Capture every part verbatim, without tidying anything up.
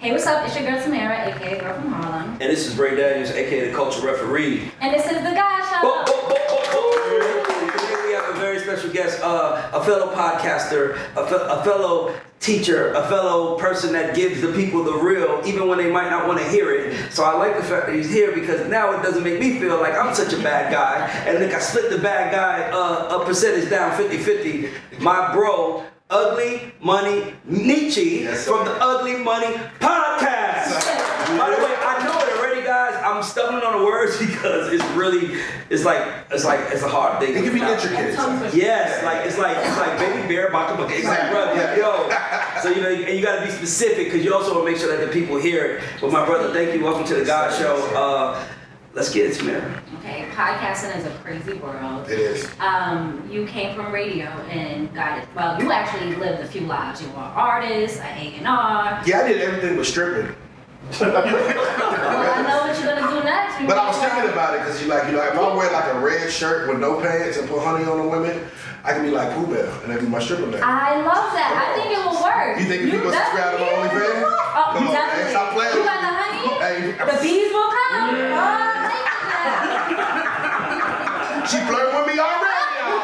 Hey, what's up? It's your girl Tamara, aka Girl from Harlem. And this is Ray Daniels, aka The Culture Referee. And this is The GAUDs Show. Oh, oh, oh, oh, oh. Today we have a very special guest, uh, a fellow podcaster, a, fe- a fellow teacher, a fellow person that gives the people the real, even when they might not want to hear it. So I like the fact that he's here because now it doesn't make me feel like I'm such a bad guy. And look, I split the bad guy uh, a percentage down fifty-fifty. My bro, Ugly Money Nyce, yes, from the Ugly Money Podcast. Yes. By the way, I know it already, guys. I'm stumbling on the words because it's really, it's like, it's like, it's a hard thing. It can be intricate. Yes, like it's like it's like Baby Bear, Baka Baka. It's like, bro, like, yo. So you know, and you got to be specific because you also want to make sure that the people hear it. But my brother, thank you. Welcome to the GAUDs Show. Uh, Let's get it, Samara. Okay, podcasting is a crazy world. It is. Um, you came from radio and got it. Well, you actually lived a few lives. You were an artist, an A and R. Yeah, I did everything but stripping. Well, I know what you're gonna do next. But I was thinking about it because you like, you like, if I wear like a red shirt with no pants and put honey on the women, I can be like Pooh Bell and that'd be my stripper name. I love that. I think it will work. You think people subscribe to my OnlyFans? Oh, come on, man, stop playing. You got the honey? Hey, the bees will come. Yeah. Oh. She flirting with me already, y'all.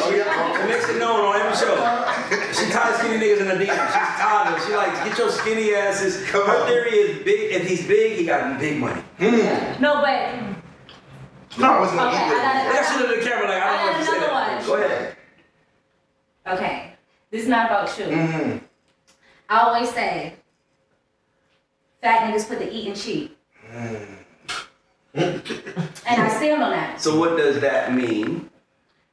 She makes it known on every show. She ties skinny niggas in her D Ms. She's tired of it. She likes, get your skinny asses. Come her on. Theory is big. If he's big, he got big money. Mm. No, but. No, it wasn't. Okay, I got it. Actually, to the camera, like, I don't I know what you said. Go ahead. Okay. This is not about you. Mm-hmm. I always say, fat niggas put the eat and cheat. Mm. And I stand on that. So what does that mean?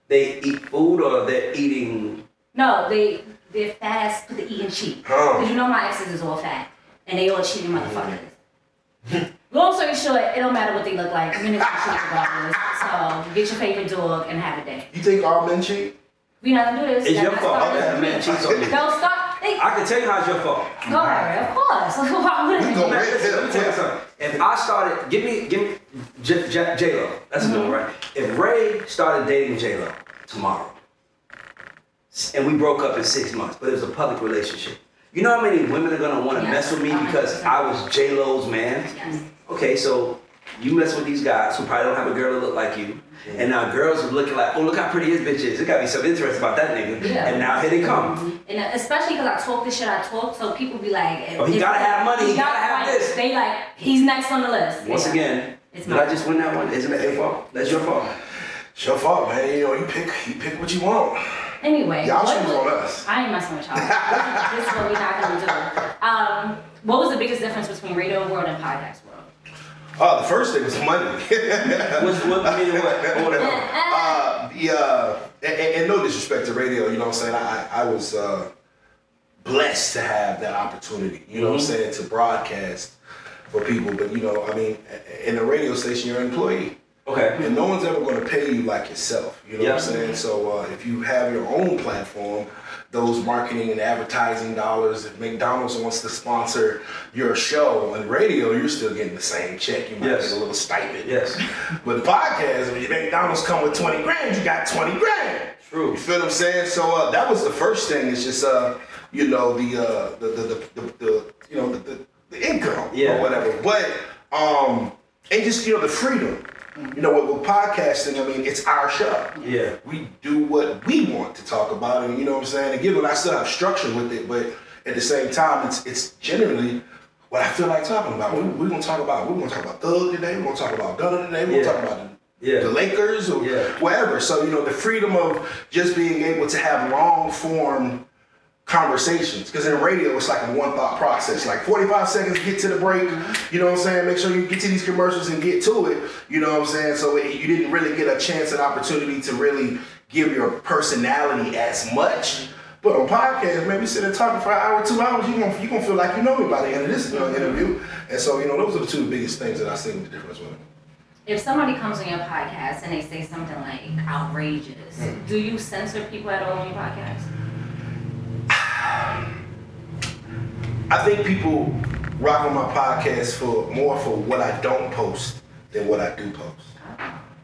They eat food or they're eating? No, they they're fast, but they eat and cheat. Because oh. you know my exes is all fat, and they all cheating motherfuckers. Mm. Long story short, it don't matter what they look like. Men cheat regardless. So get your favorite dog and have a day. You think all men cheat? We not gonna do this. It's That's your fault. All men cheat on me. Don't start. They, I can tell you how it's your fault. Go ahead, right. Of course. Like, why wouldn't you? Let me tell you something. If I started, give me, give me J, J, J Lo. That's mm-hmm. a good one, right? If Ray started dating J Lo tomorrow, and we broke up in six months, but it was a public relationship, you know how many women are gonna want to yes. mess with me because I was J Lo's man? Yes. Okay, so you mess with these guys who probably don't have a girl that look like you, mm-hmm. and now girls are looking like, oh, look how pretty his bitch is. There gotta be some interest about that nigga. Yeah. And now here they come. Mm-hmm. And especially because I talk the shit I talk, so people be like, oh, he gotta have money, he, he gotta, gotta have money. This. They like, he's next on the list. Once yeah. again, it's did I just win that one? Isn't that your fault? That's your fault. It's your fault, man. You know, you pick, you pick what you want. Anyway, y'all choose on us. I ain't messing with y'all. This is what we not gonna do. Um, what was the biggest difference between radio world and podcast world? Oh, the first thing was money. Which what mean what? Uh, the uh, and, and no disrespect to radio, you know what I'm saying. I I was uh, blessed to have that opportunity, you know mm-hmm. what I'm saying, to broadcast for people, but you know, I mean, in a radio station, you're an employee. Okay. And no one's ever going to pay you like yourself. You know yep. what I'm saying? So uh, if you have your own platform, those marketing and advertising dollars, if McDonald's wants to sponsor your show on radio, you're still getting the same check. You might yes. get a little stipend. Yes. But podcasts, when McDonald's come with twenty grand, you got twenty grand. True. You feel what I'm saying? So uh, that was the first thing. It's just, uh, you know, the, uh, the, the, the, the, the, you know, the, the, the income yeah. or whatever. But, um, and just, you know, the freedom. You know, with, with podcasting, I mean, it's our show. Yeah. We do what we want to talk about, and you know what I'm saying? Again, I still have structure with it, but at the same time, it's it's generally what I feel like talking about. We're we going to talk about, we're going to talk about Thug today, we're going to talk about Gunna today, we're yeah. going to talk about the, yeah. the Lakers or yeah. whatever. So, you know, the freedom of just being able to have long-form conversations, because in radio it's like a one thought process, like forty-five seconds, get to the break, you know what I'm saying, make sure you get to these commercials and get to it, you know what I'm saying, so it, you didn't really get a chance and opportunity to really give your personality as much. But on podcasts, man, we sit there talking for an hour, two hours, you're gonna, you gonna feel like you know me by the end of this interview. And so, you know, those are the two biggest things that I've seen the difference with. If somebody comes on your podcast and they say something like outrageous, mm-hmm. do you censor people at all on your podcast? I think people rock on my podcast for more for what I don't post than what I do post.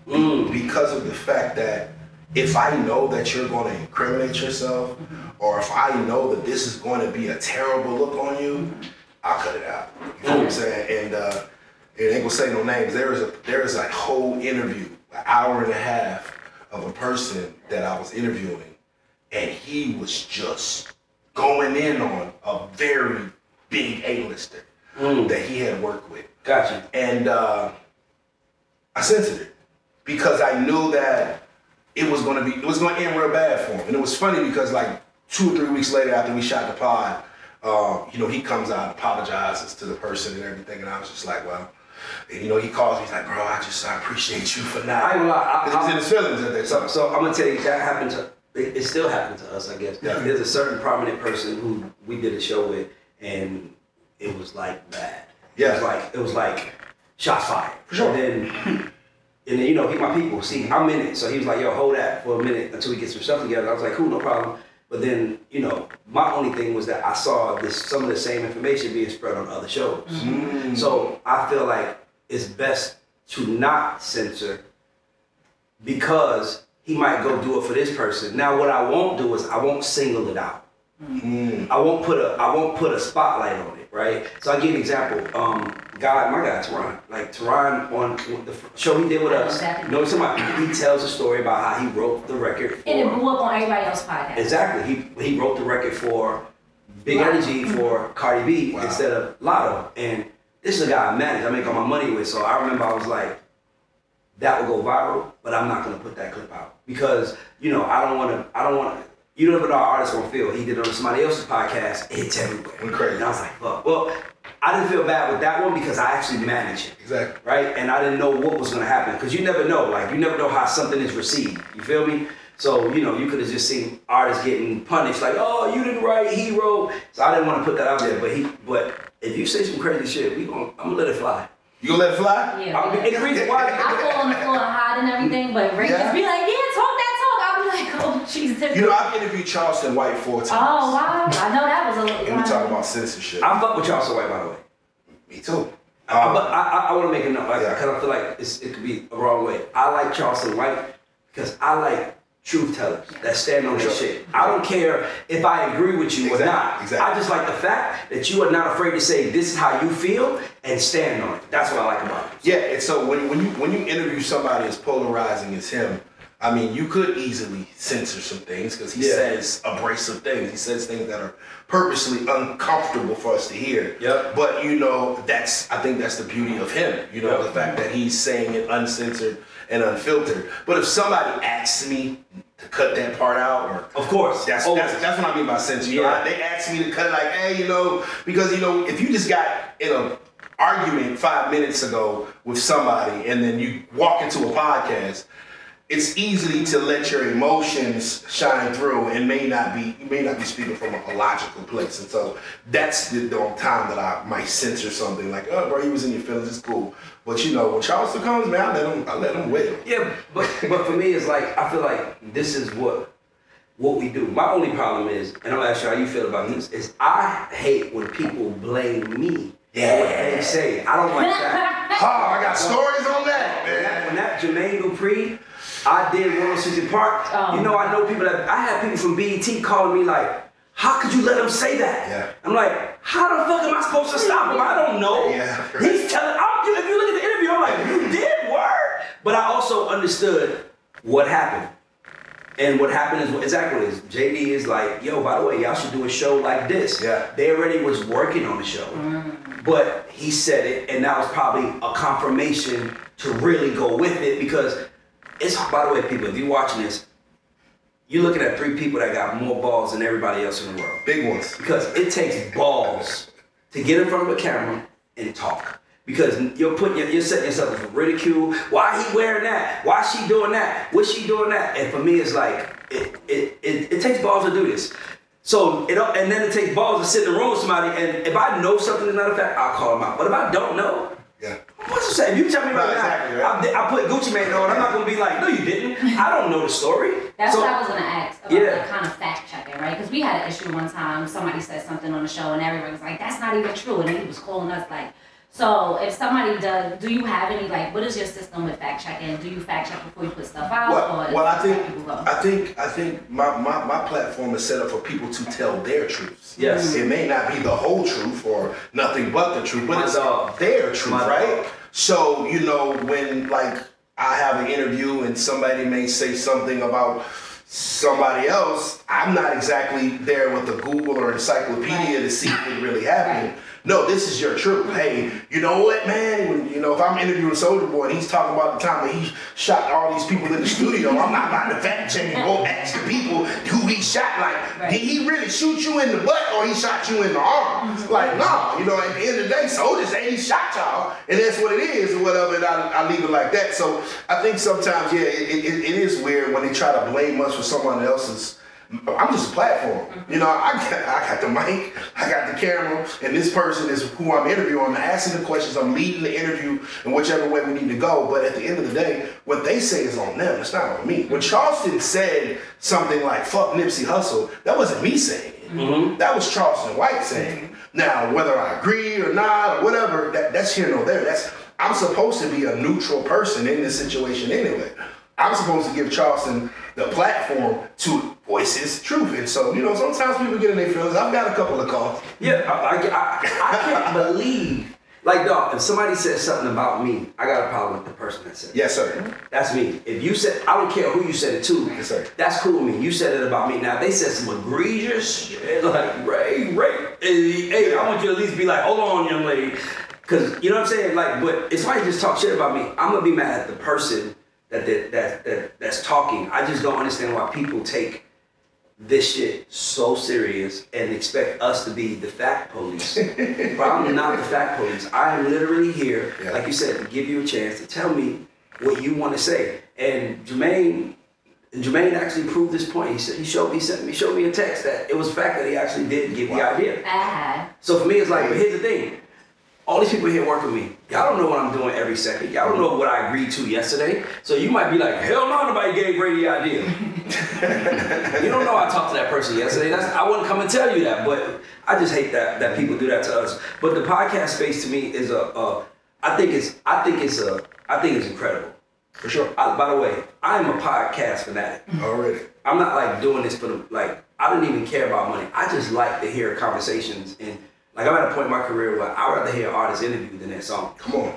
Mm. Because of the fact that if I know that you're going to incriminate yourself, or if I know that this is going to be a terrible look on you, I'll cut it out. You know what I'm saying? And uh, it ain't gonna say no names. There is a there is a whole interview, an hour and a half of a person that I was interviewing, and he was just going in on a very big A-lister mm. that he had worked with. Gotcha. And uh, I censored it because I knew that it was going to be, it was going to end real bad for him. And it was funny because like two or three weeks later after we shot the pod, uh, you know, he comes out and apologizes to the person and everything. And I was just like, well, and, you know, he calls me, he's like, bro, I just, I appreciate you for not. I ain't lie. Because he's in his feelings at that time. So, so I'm going to tell you, that happened to It, it still happened to us, I guess. Yeah. There's a certain prominent person who we did a show with, and it was like bad. Yeah. It was like, it was like shots fired. For sure. And then, and then, you know, he my people. See, I'm in it. So he was like, yo, hold that for a minute until we get some stuff together. I was like, cool, no problem. But then, you know, my only thing was that I saw this some of the same information being spread on other shows. Mm. So I feel like it's best to not censor because he might go do it for this person. Now, what I won't do is I won't single it out. Mm. I won't put a I won't put a spotlight on it, right? So I'll give you an example. Um, God, my guy, Tehran. Like Tehran on the show he did with us. Exactly. You know what I'm talking about? He tells a story about how he wrote the record. For, and it blew up on everybody else's podcast. Exactly. He he wrote the record for Big wow. Energy for Cardi B wow. instead of Latto. And this is a guy I manage. I make all my money with. So I remember I was like, that will go viral, but I'm not gonna put that clip out because you know I don't wanna. I don't wanna. You don't know what our artist gonna feel. He did it on somebody else's podcast. It's everywhere. We're crazy. And I was like, fuck. Well, I didn't feel bad with that one because I actually managed it. Exactly. Right. And I didn't know what was gonna happen because you never know. Like you never know how something is received. You feel me? So you know you could have just seen artists getting punished. Like, oh, you didn't write, he wrote. So I didn't want to put that out there. But he. But if you say some crazy shit, we gonna. I'm gonna let it fly. You gonna let it fly? Yeah. I mean, and the reason why I fall on the floor hot and everything, but Ray yeah. just be like, yeah, talk that talk. I'll be like, oh Jesus. You know, I've interviewed Charleston White four times. Oh wow, I know that was a little. And we talk about censorship. I fuck with Charleston White, by the way. Me too. I, um, but I, I, I want to make a note like that because I feel like it's, it could be a wrong way. I like Charleston White because I like truth tellers that stand on their shit. I don't care if I agree with you exactly, or not. Exactly. I just like the fact that you are not afraid to say this is how you feel and stand on it. That's what I like about it. Yeah, and so when, when you when you interview somebody as polarizing as him, I mean, you could easily censor some things because he yeah. says abrasive things. He says things that are purposely uncomfortable for us to hear. Yep. But, you know, that's I think that's the beauty of him. You know, yep. the fact that he's saying it uncensored and unfiltered. But if somebody asks me to cut that part out, or of course, that's oh, that's, that's what I mean by censor. You yeah. know, they asked me to cut like, hey, you know, because you know, if you just got in an argument five minutes ago with somebody and then you walk into a podcast, it's easy to let your emotions shine through and may not be, you may not be speaking from a logical place. And so that's the, the time that I might censor something like, oh, bro, you was in your feelings, it's cool. But you know, when Charleston comes, man, I let him, I let him with him. Yeah, but, but for me, it's like, I feel like this is what, what we do. My only problem is, and I'm gonna ask you how you feel about this, is I hate when people blame me. Yeah, what they say. I don't like that. Oh, I got stories on that, man. When that, when that Jermaine Dupri, I did World City Park. Oh. You know, I know people that, I had people from B E T calling me like, how could you let him say that? Yeah. I'm like, how the fuck am I supposed to stop him? I don't know. Yeah, right. He's telling, I'm, if you look at the interview, I'm like, you did word. But I also understood what happened. And what happened is, exactly, is J D is like, yo, by the way, y'all should do a show like this. Yeah. They already was working on the show. Mm. But he said it, and that was probably a confirmation to really go with it, because it's, by the way, people, if you're watching this, you're looking at three people that got more balls than everybody else in the world. Big ones. Because it takes balls to get in front of a camera and talk. Because you're putting, you're setting yourself up for ridicule. Why he wearing that? Why she doing that? What's she doing that? And for me, it's like it it it, it takes balls to do this. So it and then it takes balls to sit in the room with somebody. And if I know something is not a fact, I'll call them out. But if I don't know, yeah, what's the say? If you tell me right no, now, exactly, right? I, I put Gucci Mane on. I'm not gonna be like, no, you didn't. I don't know the story. That's so, what I was gonna ask about, yeah, like kind of fact checking, right? Because we had an issue one time. Somebody said something on the show, and everyone was like, that's not even true. And then he was calling us like. So if somebody does, do you have any, like, what is your system with fact checking? Do you fact check before you put stuff out? Well, or well I think I think I think my, my, my platform is set up for people to tell their truths. Yes. Mm-hmm. It may not be the whole truth or nothing but the truth, but my it's dog. their truth, my right? Dog. So, you know, when like I have an interview and somebody may say something about somebody else, I'm not exactly there with the Google or encyclopedia right. to see if it really happened. Right. No, this is your truth. Hey, you know what, man? When, you know, if I'm interviewing Soulja Boy and he's talking about the time that he shot all these people in the studio, I'm not about to fact check and go ask the people who he shot. Like, right. did he really shoot you in the butt or he shot you in the arm? Mm-hmm. Like, no, you know, at the end of the day, Soulja said he shot y'all, and that's what it is, or whatever. And I, I leave it like that. So I think sometimes, yeah, it, it, it is weird when they try to blame us for someone else's. I'm just a platform. You know, I got, I got the mic, I got the camera, and this person is who I'm interviewing. I'm asking the questions, I'm leading the interview in whichever way we need to go. But at the end of the day, what they say is on them, it's not on me. When Charleston said something like, fuck Nipsey Hussle, that wasn't me saying it. Mm-hmm. That was Charleston White saying it. Now, whether I agree or not, or whatever, that, that's here nor there. That's I'm supposed to be a neutral person in this situation anyway. I'm supposed to give Charleston the platform to voice his truth. And so, you know, sometimes people get in their feelings. I've got a couple of calls. Yeah, I, I, I, I can't believe, like, dog, if somebody says something about me, I got a problem with the person that said it. Yes, sir. That's me. If you said, I don't care who you said it to. Yes, sir. That's cool with me. You said it about me. Now, if they said some egregious shit, like, Ray, Ray, hey, hey, I want you to at least be like, hold on, young lady. Because, you know what I'm saying? Like, but if somebody just talk shit about me, I'm going to be mad at the person That, that that that that's talking. I just don't understand why people take this shit so serious and expect us to be the fact police. But I'm not the fact police. I am literally here, yeah. like you said, to give you a chance to tell me what you want to say. And Jermaine, Jermaine actually proved this point. He said he showed me, sent me, showed me a text that it was a fact that he actually did give wow. the idea. Uh-huh. So for me, it's like, but here's the thing. All these people here working with me. Y'all don't know what I'm doing every second. Y'all don't know what I agreed to yesterday. So you might be like, hell no, nobody gave Ray the idea. You don't know I talked to that person yesterday. That's, I wouldn't come and tell you that, but I just hate that that people do that to us. But the podcast space to me is a, a I think it's, I think it's a, I think it's incredible. For sure. I, by the way, I'm a podcast fanatic. Already. I'm not like doing this for the, like, I don't even care about money. I just like to hear conversations and, like, I'm at a point in my career where I'd rather hear an artist interview than their song. Come on.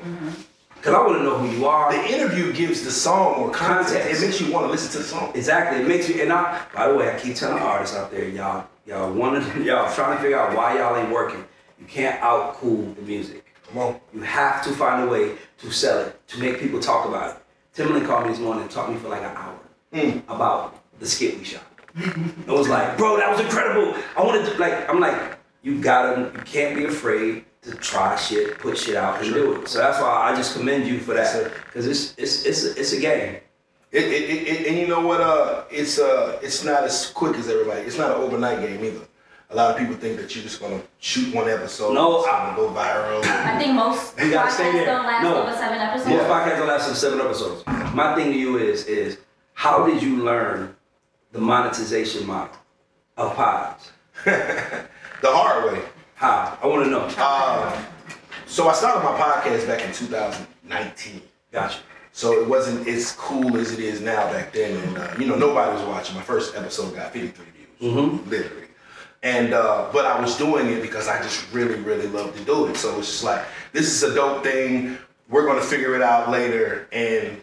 Because mm-hmm. I want to know who you are. The interview gives the song more context. It makes you want to listen to the song. Exactly. It makes you, and I, by the way, I keep telling artists out there, y'all, y'all want to, y'all trying to figure out why y'all ain't working. You can't out-cool the music. Come on. You have to find a way to sell it, to make people talk about it. Timbaland called me this morning and talked me for like an hour mm. about the skit we shot. It was like, bro, that was incredible. I wanted to, like, I'm like, you gotta, you can't be afraid to try shit, put shit out, and sure. do it. So that's why I just commend you for that, because it's it's it's a, it's a game. It, it, it, it, and you know what? Uh, it's uh, it's not as quick as everybody. It's not an overnight game either. A lot of people think that you're just gonna shoot one episode. No, it's gonna go viral. I think most we gotta podcasts stay there. Don't last no. over seven episodes. Most yeah. podcasts don't last over seven episodes. My thing to you is is how did you learn the monetization model of pods? The hard way. How? I want to know. Um, so I started my podcast back in two thousand nineteen. Gotcha. So it wasn't as cool as it is now back then, and uh, you know nobody was watching. My first episode got fifty-three views, mm-hmm. literally. And uh, but I was doing it because I just really, really love to do it. So it's just like, this is a dope thing. We're gonna figure it out later, and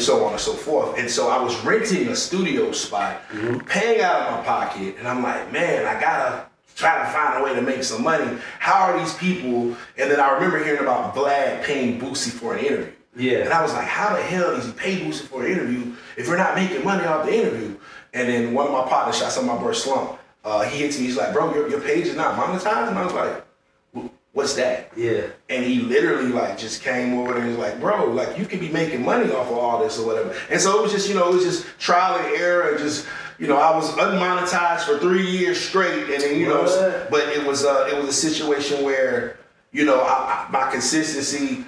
so on and so forth. And so I was renting a studio spot, mm-hmm. paying out of my pocket, and I'm like, man, I gotta try to find a way to make some money. How are these people? And then I remember hearing about Vlad paying Boosie for an interview. Yeah. And I was like, how the hell does he pay Boosie for an interview if you're not making money off the interview? And then one of my partners shot some of my first slump. Uh, he hits me, he's like, bro, your, your page is not monetized? And I was like, what's that? Yeah. And he literally like just came over and was like, bro, like you could be making money off of all this or whatever. And so it was just, you know, it was just trial and error and just, you know, I was unmonetized for three years straight. And then, you what? know, but it was, uh, it was a situation where, you know, I, I, my consistency,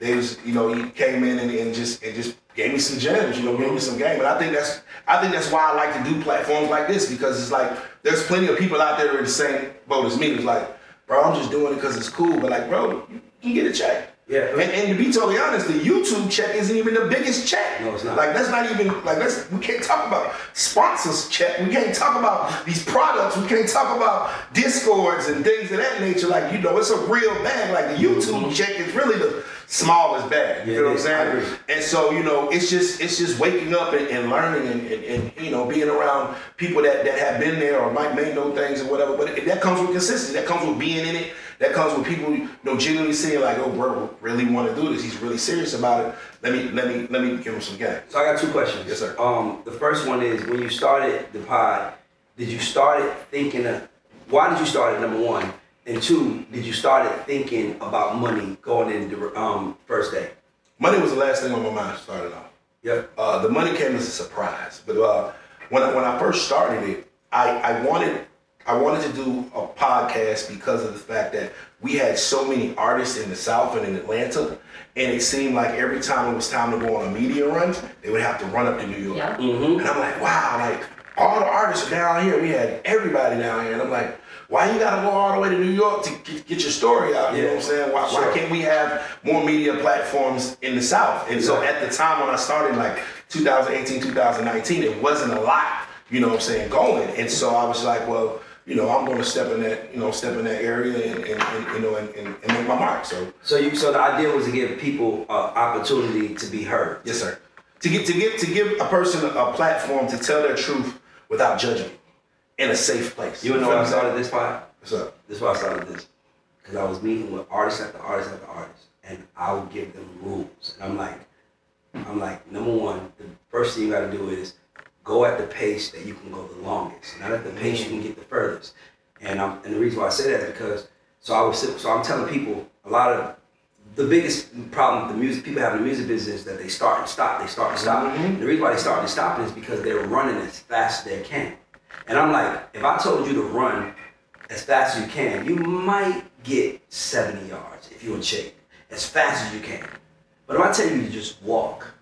they was, you know, he came in and, and just, and just gave me some gems, you know, gave me some game. And I think that's, I think that's why I like to do platforms like this, because it's like, there's plenty of people out there that are in the same boat as me. It's like, bro, I'm just doing it because it's cool. But like, bro, you can get a check. Yeah. And, and to be totally honest, the YouTube check isn't even the biggest check. No, it's not. Like, that's not even, like, that's, we can't talk about sponsors check. We can't talk about these products. We can't talk about Discords and things of that nature. Like, you know, it's a real bag. Like, the YouTube mm-hmm. check is really the smallest bag. You yeah, know what I'm saying? And so, you know, it's just it's just waking up and, and learning and, and, and, you know, being around people that, that have been there or might may know things or whatever. But it, that comes with consistency. That comes with being in it. That comes with people, you know, genuinely saying like, "Oh, bro, really want to do this. He's really serious about it. Let me, let me, let me give him some gas." So I got two questions. Yes, sir. Um, the first one is, when you started the pod, did you start it thinking of, why did you start it? Number one, and two, did you start it thinking about money going into um first day? Money was the last thing on my mind. Started off. Yep. Uh, the money came as a surprise, but uh, when I, when I first started it, I, I wanted. I wanted to do a podcast because of the fact that we had so many artists in the South and in Atlanta, and it seemed like every time it was time to go on a media run, they would have to run up to New York. Yeah. Mm-hmm. And I'm like, wow, like all the artists are down here. We had everybody down here. And I'm like, why you gotta go all the way to New York to get, get your story out? You yeah. know what I'm saying? Why, sure. why can't we have more media platforms in the South? And yeah. so at the time when I started, like two thousand eighteen, two thousand nineteen, it wasn't a lot, you know what I'm saying, going. And so I was like, well, you know, I'm going to step in that, you know, step in that area and, and, and you know, and, and, and make my mark. So, so you, so the idea was to give people an opportunity to be heard. Yes, sir. To get, to get, to give a person a platform to tell their truth without judgment in a safe place. You, you know, why I started this fight. What's up? This is why I started this, because I was meeting with artists after artists after artists, and I would give them rules. And I'm like, I'm like, number one, the first thing you got to do is go at the pace that you can go the longest, not at the pace you can get the furthest. And I'm, and the reason why I say that is because, so I was, so I'm telling people a lot of the biggest problem the music people have in the music business is that they start and stop, they start and stop. Mm-hmm. And the reason why they start and stop is because they're running as fast as they can. And I'm like, if I told you to run as fast as you can, you might get seventy yards if you're in shape, as fast as you can. But if I tell you to just walk,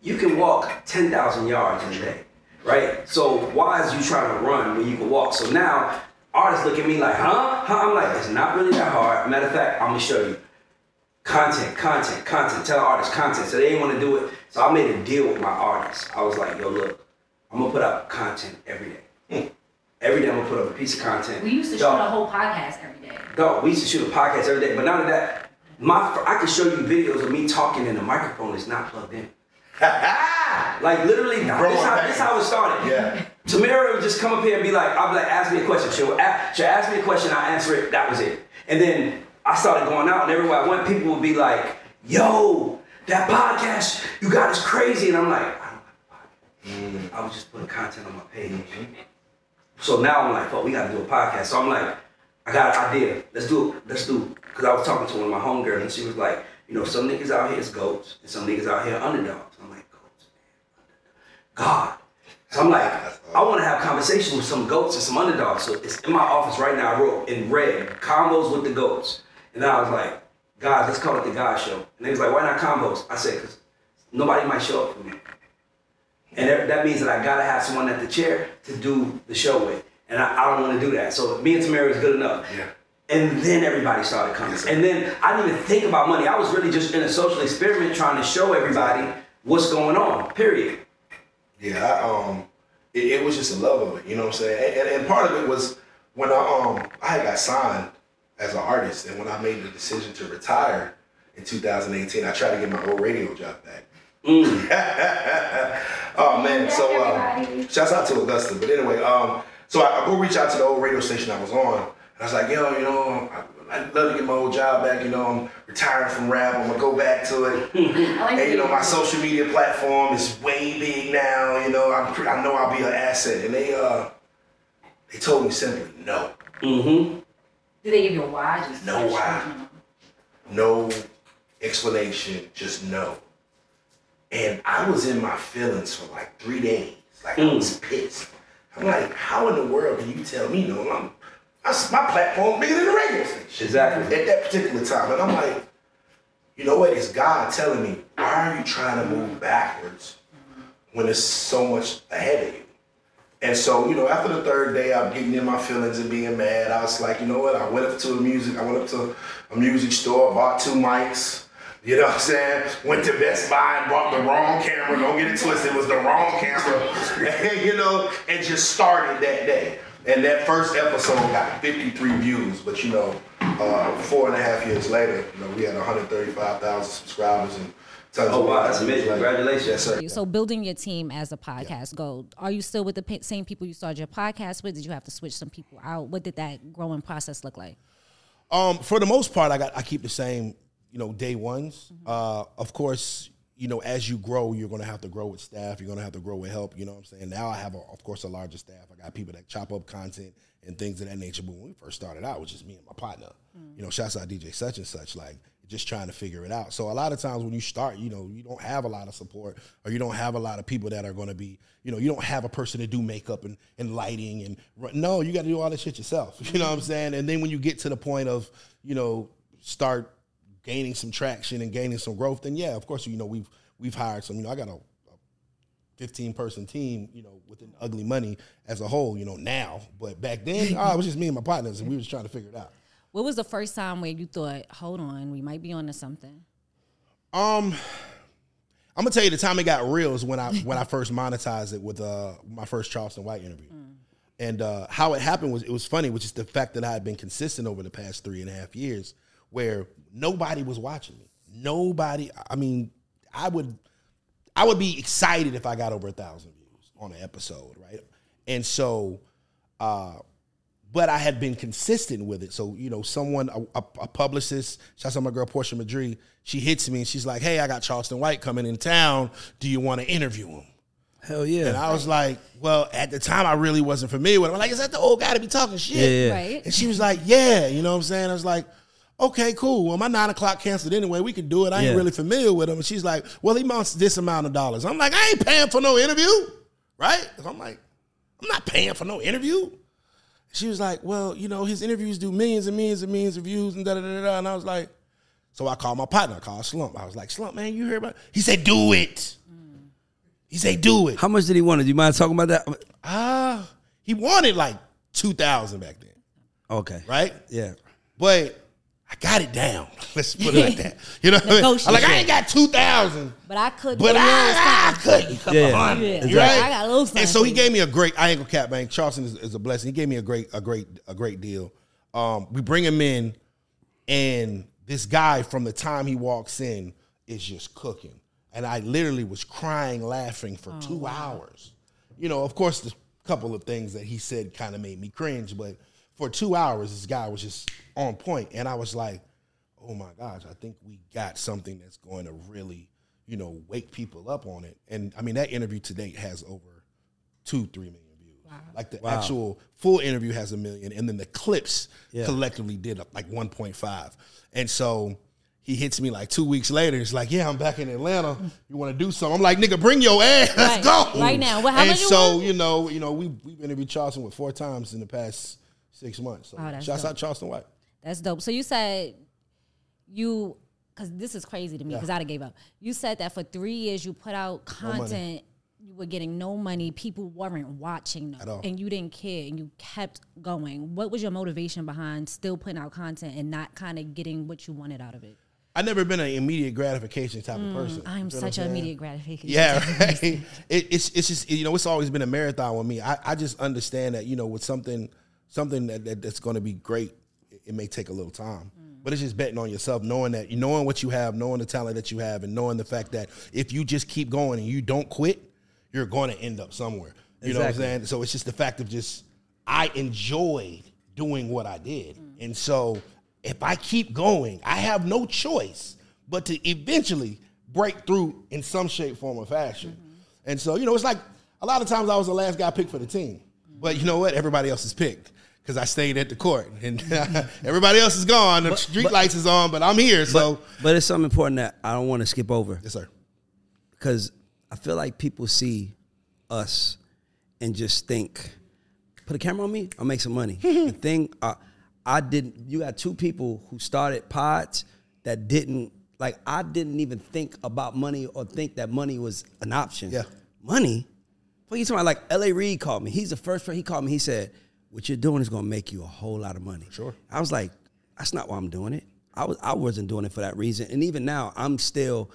you can walk ten thousand yards in a day, right? So why is you trying to run when you can walk? So now artists look at me like, huh? huh? I'm like, it's not really that hard. Matter of fact, I'm gonna show you. Content, content, content, tell artists content. So they didn't wanna do it. So I made a deal with my artists. I was like, yo, look, I'm gonna put up content every day. Mm. Every day I'm gonna put up a piece of content. We used to Dog. shoot a whole podcast every day. No, we used to shoot a podcast every day, but none of that. My, I could show you videos of me talking and the microphone is not plugged in. Like literally, this how, this how it started. Yeah. Tamara would just come up here and be like, "I'll be like, ask me a question." She'll ask, she'll ask me a question, I answer it. That was it. And then I started going out, and everywhere I went, people would be like, "Yo, that podcast you got is crazy," and I'm like, "I don't have a podcast. Mm-hmm. I was just putting content on my page." Mm-hmm. So now I'm like, "Fuck, we got to do a podcast." So I'm like, "I got an idea. Let's do it. Let's do it." Because I was talking to one of my homegirls, and she was like, "You know, some niggas out here is goats, and some niggas out here are underdogs." I'm like, goats, man. God. So I'm like, I want to have conversations with some GOATs and some underdogs. So it's in my office right now. I wrote in red, combos with the GOATs. And then I was like, guys, let's call it the God Show. And they was like, why not combos? I said, because nobody might show up for me. And that means that I got to have someone at the chair to do the show with. And I, I don't want to do that. So me and Tamara is good enough. Yeah. And then everybody started coming. And then I didn't even think about money. I was really just in a social experiment trying to show everybody what's going on, period. Yeah, I, um, it, it was just a love of it, you know what I'm saying? And, and part of it was when I um I had got signed as an artist, and when I made the decision to retire in two thousand eighteen, I tried to get my old radio job back. Mm. Oh man, so um, shouts out to Augusta. But anyway, um, so I, I go reach out to the old radio station I was on, and I was like, yo, you know, I, I'd love to get my old job back, you know, I'm retiring from rap, I'm gonna go back to it. And you know, my social media platform is way big now, you know, I'm, I know I'll be an asset. And they uh, they told me simply no. Mm-hmm. Did they give you a why? Just no why. No explanation, just no. And I was in my feelings for like three days. Like mm. I was pissed. I'm like, how in the world can you tell me no? I'm, I, my platform bigger than the radio station. Exactly. At that particular time. And I'm like, you know what? It's God telling me, why are you trying to move backwards when there's so much ahead of you? And so, you know, after the third day, I'm getting in my feelings and being mad. I was like, you know what? I went up to a music, I went up to a music store, bought two mics. You know what I'm saying? Went to Best Buy and bought the wrong camera. Don't get it twisted. It was the wrong camera. You know, and just started that day. And that first episode got fifty-three views. But, you know, uh, four and a half years later, you know, we had one hundred thirty-five thousand subscribers. And tons oh, of wow. That's amazing. Later. Congratulations. Yes, sir. So building your team as a podcast yeah. goes, are you still with the same people you started your podcast with? Did you have to switch some people out? What did that growing process look like? Um, for the most part, I got I keep the same you know, day ones. Mm-hmm. Uh, of course, you know, as you grow, you're going to have to grow with staff. You're going to have to grow with help. You know what I'm saying? Now I have, a, of course, a larger staff. I got people that chop up content and things of that nature. But when we first started out, it was just me and my partner. Mm-hmm. You know, shouts out D J such and such, like just trying to figure it out. So a lot of times when you start, you know, you don't have a lot of support or you don't have a lot of people that are going to be, you know, you don't have a person to do makeup and, and lighting. and No, you got to do all this shit yourself. You know what I'm saying? And then when you get to the point of, you know, start gaining some traction and gaining some growth, then yeah, of course, you know, we've we've hired some, you know, I got a fifteen-person team, you know, within Ugly Money as a whole, you know, now. But back then, oh, it was just me and my partners, and we was trying to figure it out. What was the first time where you thought, hold on, we might be onto something? Um, I'm going to tell you the time it got real is when I when I first monetized it with uh, my first Charleston White interview. Mm. And uh, how it happened was, it was funny, which is the fact that I had been consistent over the past three and a half years, where nobody was watching me. Nobody, I mean, I would I would be excited if I got over a thousand views on an episode, right? And so, uh, but I had been consistent with it. So, you know, someone, a, a, a publicist, shout out to my girl Portia Madrid, she hits me and she's like, hey, I got Charleston White coming in town. Do you want to interview him? Hell yeah. And I was like, well, at the time, I really wasn't familiar with him. I'm like, is that the old guy to be talking shit? Yeah, yeah. Right. And she was like, yeah, you know what I'm saying? I was like, okay, cool. Well, my nine o'clock canceled anyway. We could do it. I ain't yeah. really familiar with him. And she's like, well, he wants this amount of dollars. I'm like, I ain't paying for no interview, right? I'm like, I'm not paying for no interview. She was like, well, you know, his interviews do millions and millions and millions of views and da da da da. And I was like, so I called my partner. I called Slump. I was like, Slump, man, you hear about it? He said, do it. Mm. He said, do it. How much did he want? Do you mind talking about that? Ah, uh, he wanted like two thousand back then. Okay. Right? Yeah. But I got it down. Let's put it like that. You know what I mean? I'm like, I ain't got two thousand. But I could. But I, I couldn't. Come yeah. on. Yeah. Exactly. Right? I got a little. And so he gave me a great, I ain't gonna cap, man. Charleston is, is a blessing. He gave me a great, a great, a great deal. Um, we bring him in, and this guy, from the time he walks in, is just cooking. And I literally was crying, laughing for oh, two wow. hours. You know, of course, the couple of things that he said kind of made me cringe, but for two hours, this guy was just on point. And I was like, oh my gosh, I think we got something that's going to really, you know, wake people up on it. And I mean, that interview to date has over two, three million views. Wow. Like the wow. actual full interview has a million. And then the clips yeah. collectively did like one point five. And so He hits me like two weeks later. It's like, yeah, I'm back in Atlanta. You want to do something? I'm like, nigga, bring your ass. Right. Let's go. Right now. Well, how and you so, want? you know, you know, we, we've interviewed Charleston with four times in the past six months. So, oh, shouts out Charleston White. That's dope. So you said you, because this is crazy to me because yeah. I gave up. You said that for three years you put out content. No you were getting no money. People weren't watching them. At all. And you didn't care and you kept going. What was your motivation behind still putting out content and not kind of getting what you wanted out of it? I've never been an immediate gratification type mm, of person. I'm such an immediate gratification. Yeah, right. it, it's it's just you know it's always been a marathon with me. I, I just understand that you know with something something that, that that's going to be great, it, it may take a little time, mm. but it's just betting on yourself, knowing that knowing what you have, knowing the talent that you have, and knowing the fact that if you just keep going and you don't quit, you're going to end up somewhere. You exactly. know what I'm saying? So it's just the fact of just I enjoyed doing what I did, mm. and so. If I keep going, I have no choice but to eventually break through in some shape, form, or fashion. Mm-hmm. And so, you know, it's like a lot of times I was the last guy picked for the team. Mm-hmm. But you know what? Everybody else is picked because I stayed at the court. And everybody else is gone. The but, street but, lights is on, but I'm here. But, so, But it's something important that I don't want to skip over. Yes, sir. Because I feel like people see us and just think, put a camera on me, I'll make some money. the thing... Uh, I didn't, you got two people who started pods that didn't, like, I didn't even think about money or think that money was an option. Yeah. Money? What are you talking about? Like, L A. Reid called me. He's the first person, he called me. He said, what you're doing is going to make you a whole lot of money. Sure. I was like, that's not why I'm doing it. I, was, I wasn't doing it for that reason. And even now, I'm still,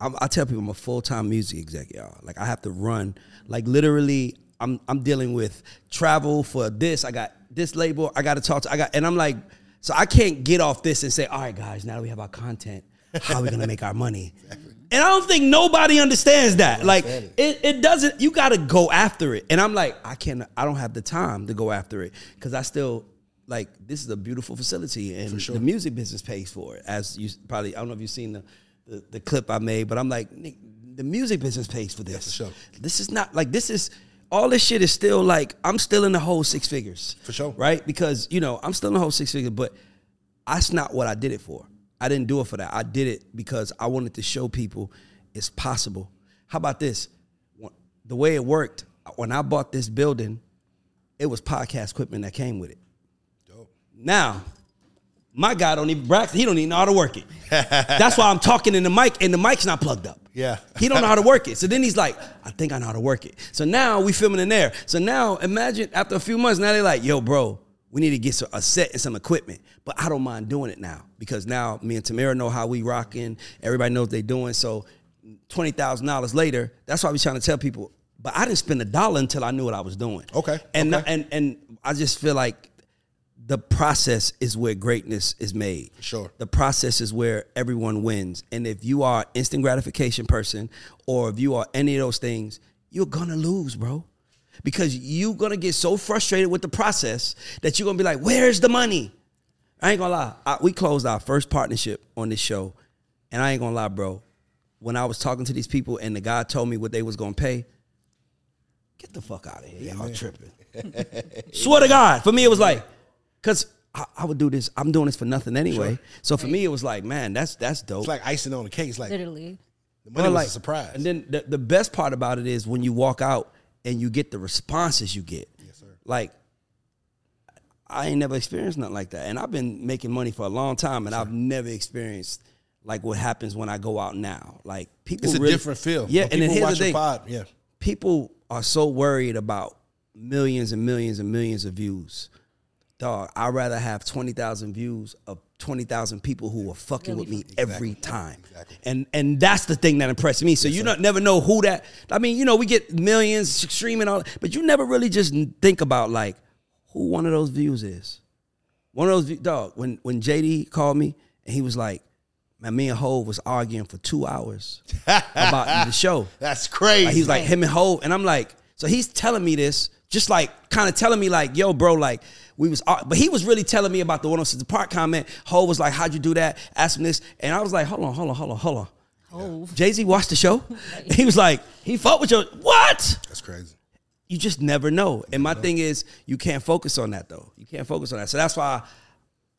I'm, I tell people I'm a full-time music exec, y'all. Like, I have to run, like, literally, I'm I'm dealing with travel for this. I got this label. I got to talk to. I got, and I'm like, so I can't get off this and say, all right, guys, now that we have our content, how are we gonna make our money? Exactly. And I don't think nobody understands that. Like, it, it doesn't. You got to go after it. And I'm like, I can't. I don't have the time to go after it because I still like this is a beautiful facility and for sure. The music business pays for it. As you probably, I don't know if you've seen the the, the clip I made, but I'm like, Nick, the music business pays for this. Yeah, for sure. This is not like this is. All this shit is still like, I'm still in the whole six figures. For sure. Right? Because, you know, I'm still in the whole six figures, but that's not what I did it for. I didn't do it for that. I did it because I wanted to show people it's possible. How about this? The way it worked, when I bought this building, it was podcast equipment that came with it. Dope. Now, my guy don't even, Braxton, he don't even know how to work it. That's why I'm talking in the mic and the mic's not plugged up. Yeah. He don't know how to work it. So then he's like, I think I know how to work it. So now we filming in there. So now imagine after a few months, now they're like, yo, bro, we need to get a set and some equipment. But I don't mind doing it now because now me and Tamara know how we rocking. Everybody knows what they're doing. So twenty thousand dollars later, that's why we trying to tell people. But I didn't spend a dollar until I knew what I was doing. Okay. And, okay. and, and I just feel like the process is where greatness is made. Sure. The process is where everyone wins. And if you are an instant gratification person or if you are any of those things, you're going to lose, bro. Because you're going to get so frustrated with the process that you're going to be like, where's the money? I ain't going to lie. I, we closed our first partnership on this show. And I ain't going to lie, bro. When I was talking to these people and the guy told me what they was going to pay, get the fuck out of here. Y'all yeah. tripping. Swear to God. For me, it was like, because I, I would do this. I'm doing this for nothing anyway. Sure. So for me, it was like, man, that's that's dope. It's like icing on the cake. It's like literally, the money was like, a surprise. And then the, the best part about it is when you walk out and you get the responses you get. Yes, sir. Like I ain't never experienced nothing like that, and I've been making money for a long time, and sure. I've never experienced like what happens when I go out now. Like people, it's a really, different feel. Yeah, when and then here's the thing. Pod, yeah, people are so worried about millions and millions and millions of views. Dog, I'd rather have twenty thousand views of twenty thousand people who are fucking really? with me exactly. every time. Exactly. And and that's the thing that impressed me. So yes, you don't, never know who that, I mean, you know, we get millions streaming, all, but you never really just think about like who one of those views is. One of those, dog, when, when J D called me and he was like, man, me and Hov was arguing for two hours about the show. That's crazy. Like, he's like, him and Hov. And I'm like, so he's telling me this. Just like kind of telling me like, yo, bro, like we was, but he was really telling me about the one oh six Park comment. Ho was like, how'd you do that? Asked him this. And I was like, hold on, hold on, hold on, hold on. Oh. Jay-Z watched the show. He was like, he fought with your, what? That's crazy. You just never know. And my thing is you can't focus on that though. You can't focus on that. So that's why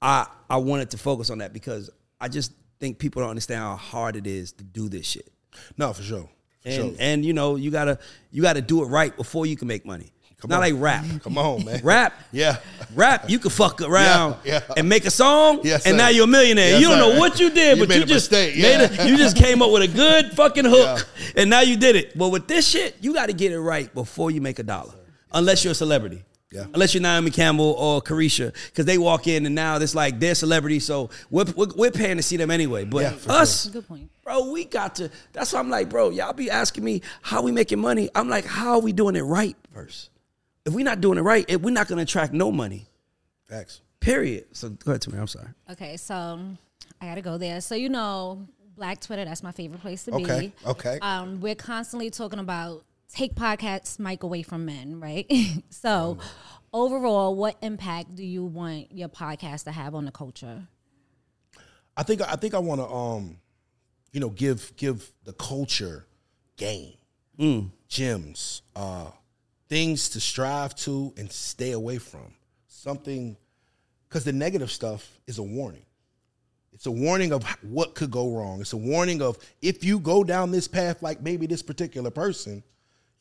I, I wanted to focus on that because I just think people don't understand how hard it is to do this shit. No, for sure. For and sure. and you know, you gotta you gotta do it right before you can make money. Come Not on. like rap. Come on, man. Rap. Yeah. Rap, you can fuck around yeah, yeah. and make a song, yes, and now you're a millionaire. Yes, you don't sir. know what you did, you but you just made yeah. a, you just came up with a good fucking hook, yeah. and now you did it. But with this shit, you got to get it right before you make a dollar, yes, unless you're a celebrity. Yeah. Unless you're Naomi Campbell or Carisha, because they walk in and now it's like they're celebrities, so we're, we're, we're paying to see them anyway. But yeah, us, sure. Good point. Bro, we got to, that's why I'm like, bro, y'all be asking me how we making money. I'm like, how are we doing it right first? If we're not doing it right, we're not going to attract no money. Facts. Period. So go ahead to me. I'm sorry. Okay, so I got to go there. So, you know, Black Twitter, that's my favorite place to okay. be. Okay. Um, we're constantly talking about take podcasts' mic away from men, right? So mm. overall, what impact do you want your podcast to have on the culture? I think I think I want to, um, you know, give give the culture game, mm. gems, uh, things to strive to and stay away from. Something, because the negative stuff is a warning. It's a warning of what could go wrong. It's a warning of if you go down this path, like maybe this particular person,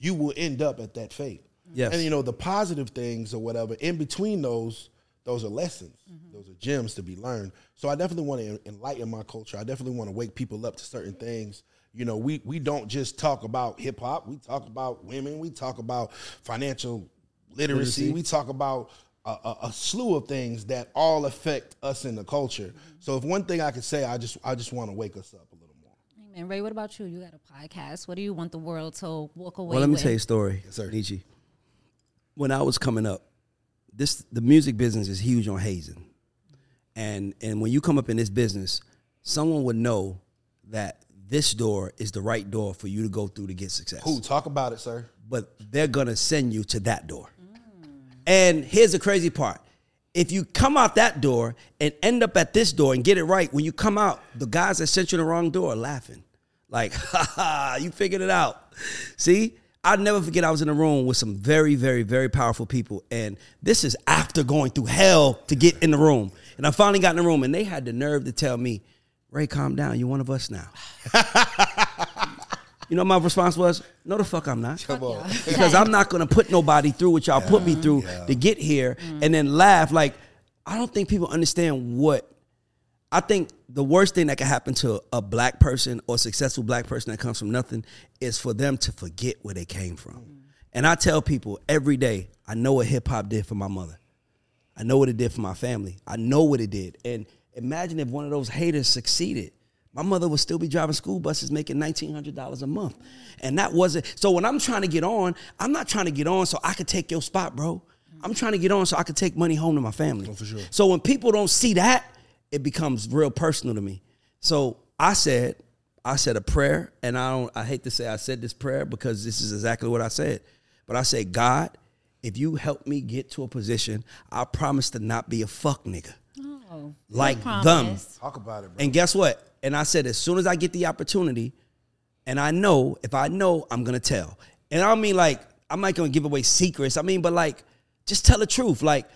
you will end up at that fate. Yes. And, you know, the positive things or whatever, in between those, those are lessons. Mm-hmm. Those are gems to be learned. So I definitely want to enlighten my culture. I definitely want to wake people up to certain things. You know, we we don't just talk about hip hop. We talk about women. We talk about financial literacy. literacy. We talk about a, a, a slew of things that all affect us in the culture. Mm-hmm. So if one thing I could say, I just I just want to wake us up a little more. Amen. Ray, what about you? You got a podcast. What do you want the world to walk away with? Well, let me with? tell you a story, yes, sir. Nietzsche. When I was coming up, this the music business is huge on hazing. And and when you come up in this business, someone would know that this door is the right door for you to go through to get success. Cool, talk about it, sir. But they're gonna send you to that door. Mm. And here's the crazy part. If you come out that door and end up at this door and get it right, when you come out, the guys that sent you the wrong door are laughing. Like, ha ha, you figured it out. See? I'll never forget I was in a room with some very, very, very powerful people. And this is after going through hell to get in the room. And I finally got in the room and they had the nerve to tell me, Ray, calm down. You're one of us now. You know what my response was? No, the fuck I'm not. Come on. Because I'm not going to put nobody through what y'all yeah, put me through yeah. to get here mm. and then laugh. Like, I don't think people understand what. I think the worst thing that can happen to a black person or successful black person that comes from nothing is for them to forget where they came from. Mm. And I tell people every day, I know what hip hop did for my mother. I know what it did for my family. I know what it did. And imagine if one of those haters succeeded. My mother would still be driving school buses making nineteen hundred dollars a month. And that wasn't, so when I'm trying to get on, I'm not trying to get on so I could take your spot, bro. I'm trying to get on so I could take money home to my family. Oh, for sure. So when people don't see that, it becomes real personal to me. So I said, I said a prayer, and I don't, I hate to say I said this prayer because this is exactly what I said. But I said, God, if you help me get to a position, I promise to not be a fuck nigga. Oh, like them. Talk about it, bro. And guess what? And I said, as soon as I get the opportunity, and I know, if I know, I'm going to tell. And I don't mean like, I'm not going to give away secrets. I mean, but like, just tell the truth. Like,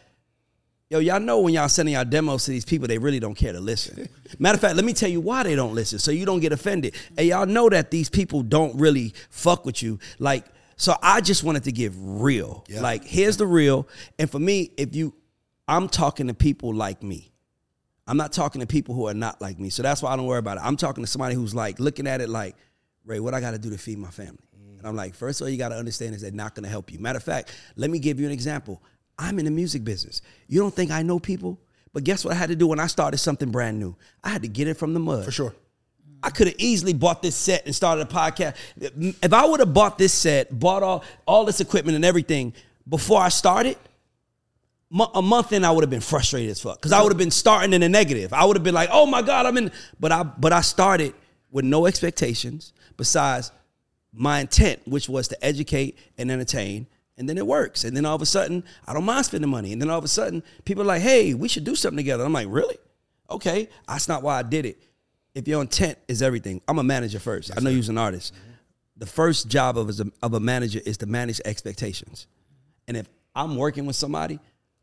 yo, y'all know when y'all sending y'all demos to these people, they really don't care to listen. Matter of fact, let me tell you why they don't listen, so you don't get offended. And y'all know that these people don't really fuck with you. Like, so I just wanted to give real. Yeah. Like, here's the real. And for me, if you, I'm talking to people like me. I'm not talking to people who are not like me. So that's why I don't worry about it. I'm talking to somebody who's like looking at it like, Ray, what I got to do to feed my family? Mm. And I'm like, first of all, you got to understand is they're not going to help you. Matter of fact, let me give you an example. I'm in the music business. You don't think I know people? But guess what I had to do when I started something brand new? I had to get it from the mud. For sure. I could have easily bought this set and started a podcast. If I would have bought this set, bought all, all this equipment and everything before I started, a month in, I would have been frustrated as fuck because I would have been starting in the negative. I would have been like, oh, my God, I'm in. But I but I started with no expectations besides my intent, which was to educate and entertain. And then it works. And then all of a sudden, I don't mind spending money. And then all of a sudden, people are like, hey, we should do something together. I'm like, really? Okay. That's not why I did it. If your intent is everything, I'm a manager first. That's I know right. You're an artist. Mm-hmm. The first job of a, of a manager is to manage expectations. And if I'm working with somebody,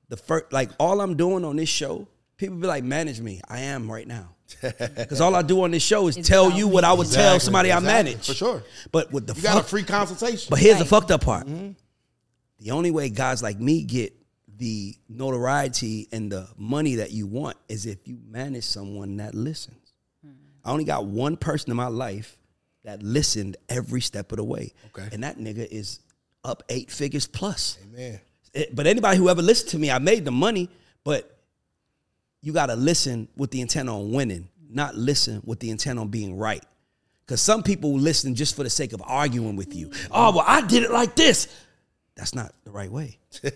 the first, like all I'm doing on this show people be like, manage me. I am right now. Because all I do on this show is it's tell you what I would exactly, tell somebody exactly. I manage. For sure. But with the you fuck, got a free consultation. But here's right. the fucked up part. Mm-hmm. The only way guys like me get the notoriety and the money that you want is if you manage someone that listens. Mm-hmm. I only got one person in my life that listened every step of the way. Okay. And that nigga is up eight figures plus. Amen. It, but anybody who ever listened to me, I made the money, but you got to listen with the intent on winning, not listen with the intent on being right. Because some people listen just for the sake of arguing with you. Oh, well, I did it like this. That's not the right way. do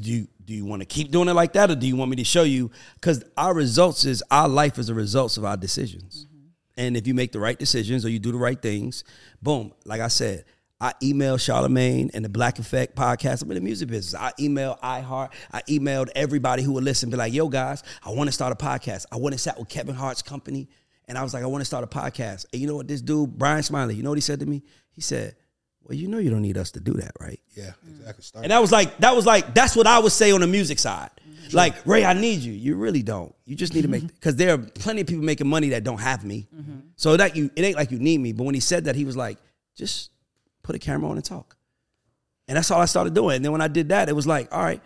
you, do you want to keep doing it like that, or do you want me to show you? Because our results is, our life is the results of our decisions. Mm-hmm. And if you make the right decisions or you do the right things, boom, like I said, I emailed Charlemagne and the Black Effect podcast. I'm in the music business. I emailed iHeart. I emailed everybody who would listen. Be like, yo, guys, I want to start a podcast. I went and sat with Kevin Hart's company, and I was like, I want to start a podcast. And you know what this dude, Brian Smiley, you know what he said to me? He said, well, you know you don't need us to do that, right? Yeah, exactly. Mm-hmm. And that was like, that was like, that's what I would say on the music side. Mm-hmm. Like, Ray, I need you. You really don't. You just need mm-hmm. to make, because there are plenty of people making money that don't have me. Mm-hmm. So that you, it ain't like you need me. But when he said that, he was like, just put a camera on and talk. And that's all I started doing. And then when I did that, it was like, all right.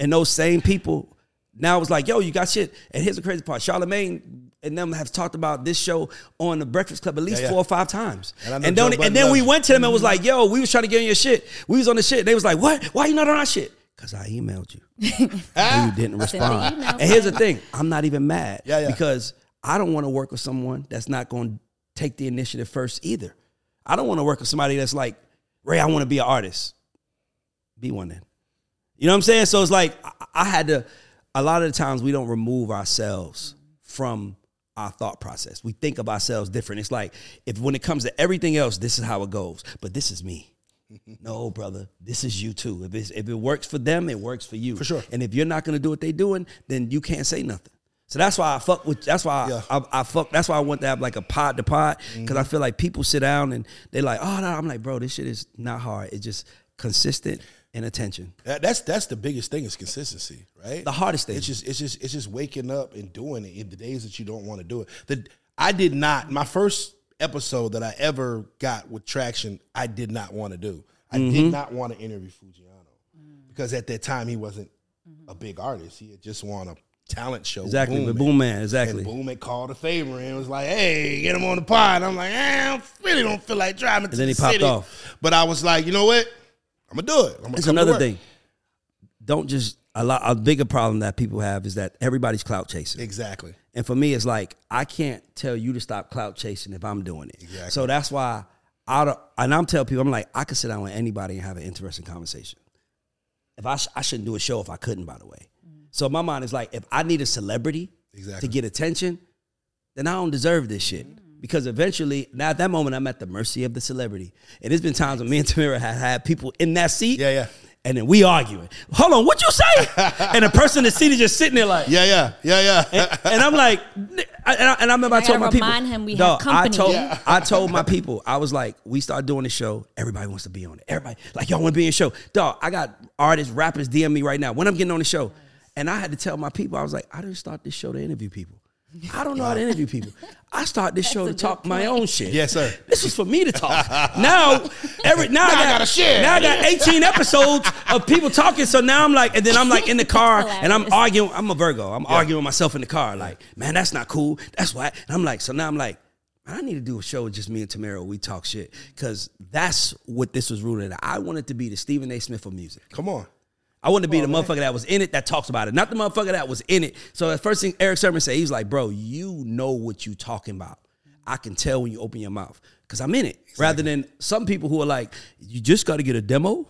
And those same people, now it was like, yo, you got shit. And here's the crazy part. Charlemagne and them have talked about this show on The Breakfast Club at least yeah, yeah. four or five times. And, and, don't, and then we went to them and was like, yo, we was trying to get on your shit. We was on the shit. They was like, what? Why you not on our shit? Because I emailed you. And you didn't respond. And here's the thing. I'm not even mad. Yeah, yeah. Because I don't want to work with someone that's not going to take the initiative first either. I don't want to work with somebody that's like, Ray, I want to be an artist. Be one then. You know what I'm saying? So it's like, I, I had to, a lot of the times we don't remove ourselves from our thought process. We think of ourselves different. It's like, if when it comes to everything else, this is how it goes. But this is me. No, brother, this is you too. If, it's, if it works for them, it works for you. For sure. And if you're not going to do what they're doing, then you can't say nothing. So that's why I fuck with. That's why I, yeah. I, I fuck. That's why I want to have like a pod to pod, because mm-hmm. I feel like people sit down and they like, oh no. I'm like, bro, this shit is not hard. It's just consistent and attention. That, that's that's the biggest thing is consistency, right? The hardest thing. It's just it's just it's just waking up and doing it in the days that you don't want to do it. The I did not. My first episode that I ever got with Traction, I did not want to do. I mm-hmm. did not want to interview Fujiano mm. because at that time he wasn't mm-hmm. a big artist. He had just won a talent show. Exactly, Boom, the Boom Man, exactly. And Boom Man called a favor and was like, hey, get him on the pod. I'm like, eh, I really don't feel like driving to the city. And then he popped off. But I was like, you know what? I'm going to do it. I'm gonna it's another thing. Don't just, a, lot, a bigger problem that people have is that everybody's clout chasing. Exactly. And for me, it's like, I can't tell you to stop clout chasing if I'm doing it. Exactly. So that's why, I don't, and I'm telling people, I'm like, I could sit down with anybody and have an interesting conversation. If I, sh- I shouldn't do a show if I couldn't, by the way. So my mind is like, if I need a celebrity exactly. to get attention, then I don't deserve this shit. Mm-hmm. Because eventually, now at that moment, I'm at the mercy of the celebrity. And there's been times when me and Tamira have had people in that seat. Yeah, yeah. And then we arguing. Hold on, what you say? And the person in the seat is just sitting there like. Yeah, yeah, yeah, yeah. And, and I'm like, and I, and I remember I told my people. Him we no, have company. I told, yeah. I told my people, I was like, we start doing the show. Everybody wants to be on it. Everybody, like, y'all want to be in the show. Dog, I got artists, rappers D M me right now. When I'm getting on the show. And I had to tell my people, I was like, I didn't start this show to interview people. I don't know how to interview people. I start this show to talk my own shit. Yes, sir. This was for me to talk. Now, every now, now I got, I gotta share. Now I got eighteen episodes of people talking. So now I'm like, and then I'm like in the car and I'm arguing. I'm a Virgo. I'm yeah. arguing with myself in the car. Like, man, that's not cool. That's why. And I'm like, so now I'm like, I need to do a show with just me and Tamara. We talk shit. Because that's what this was rooted in. I wanted to be the Stephen A. Smith of music. Come on. I want to be oh, the motherfucker man. that was in it that talks about it, not the motherfucker that was in it. So the first thing Eric Sermon said, he was like, bro, you know what you talking about. I can tell when you open your mouth because I'm in it. Exactly. Rather than some people who are like, you just got to get a demo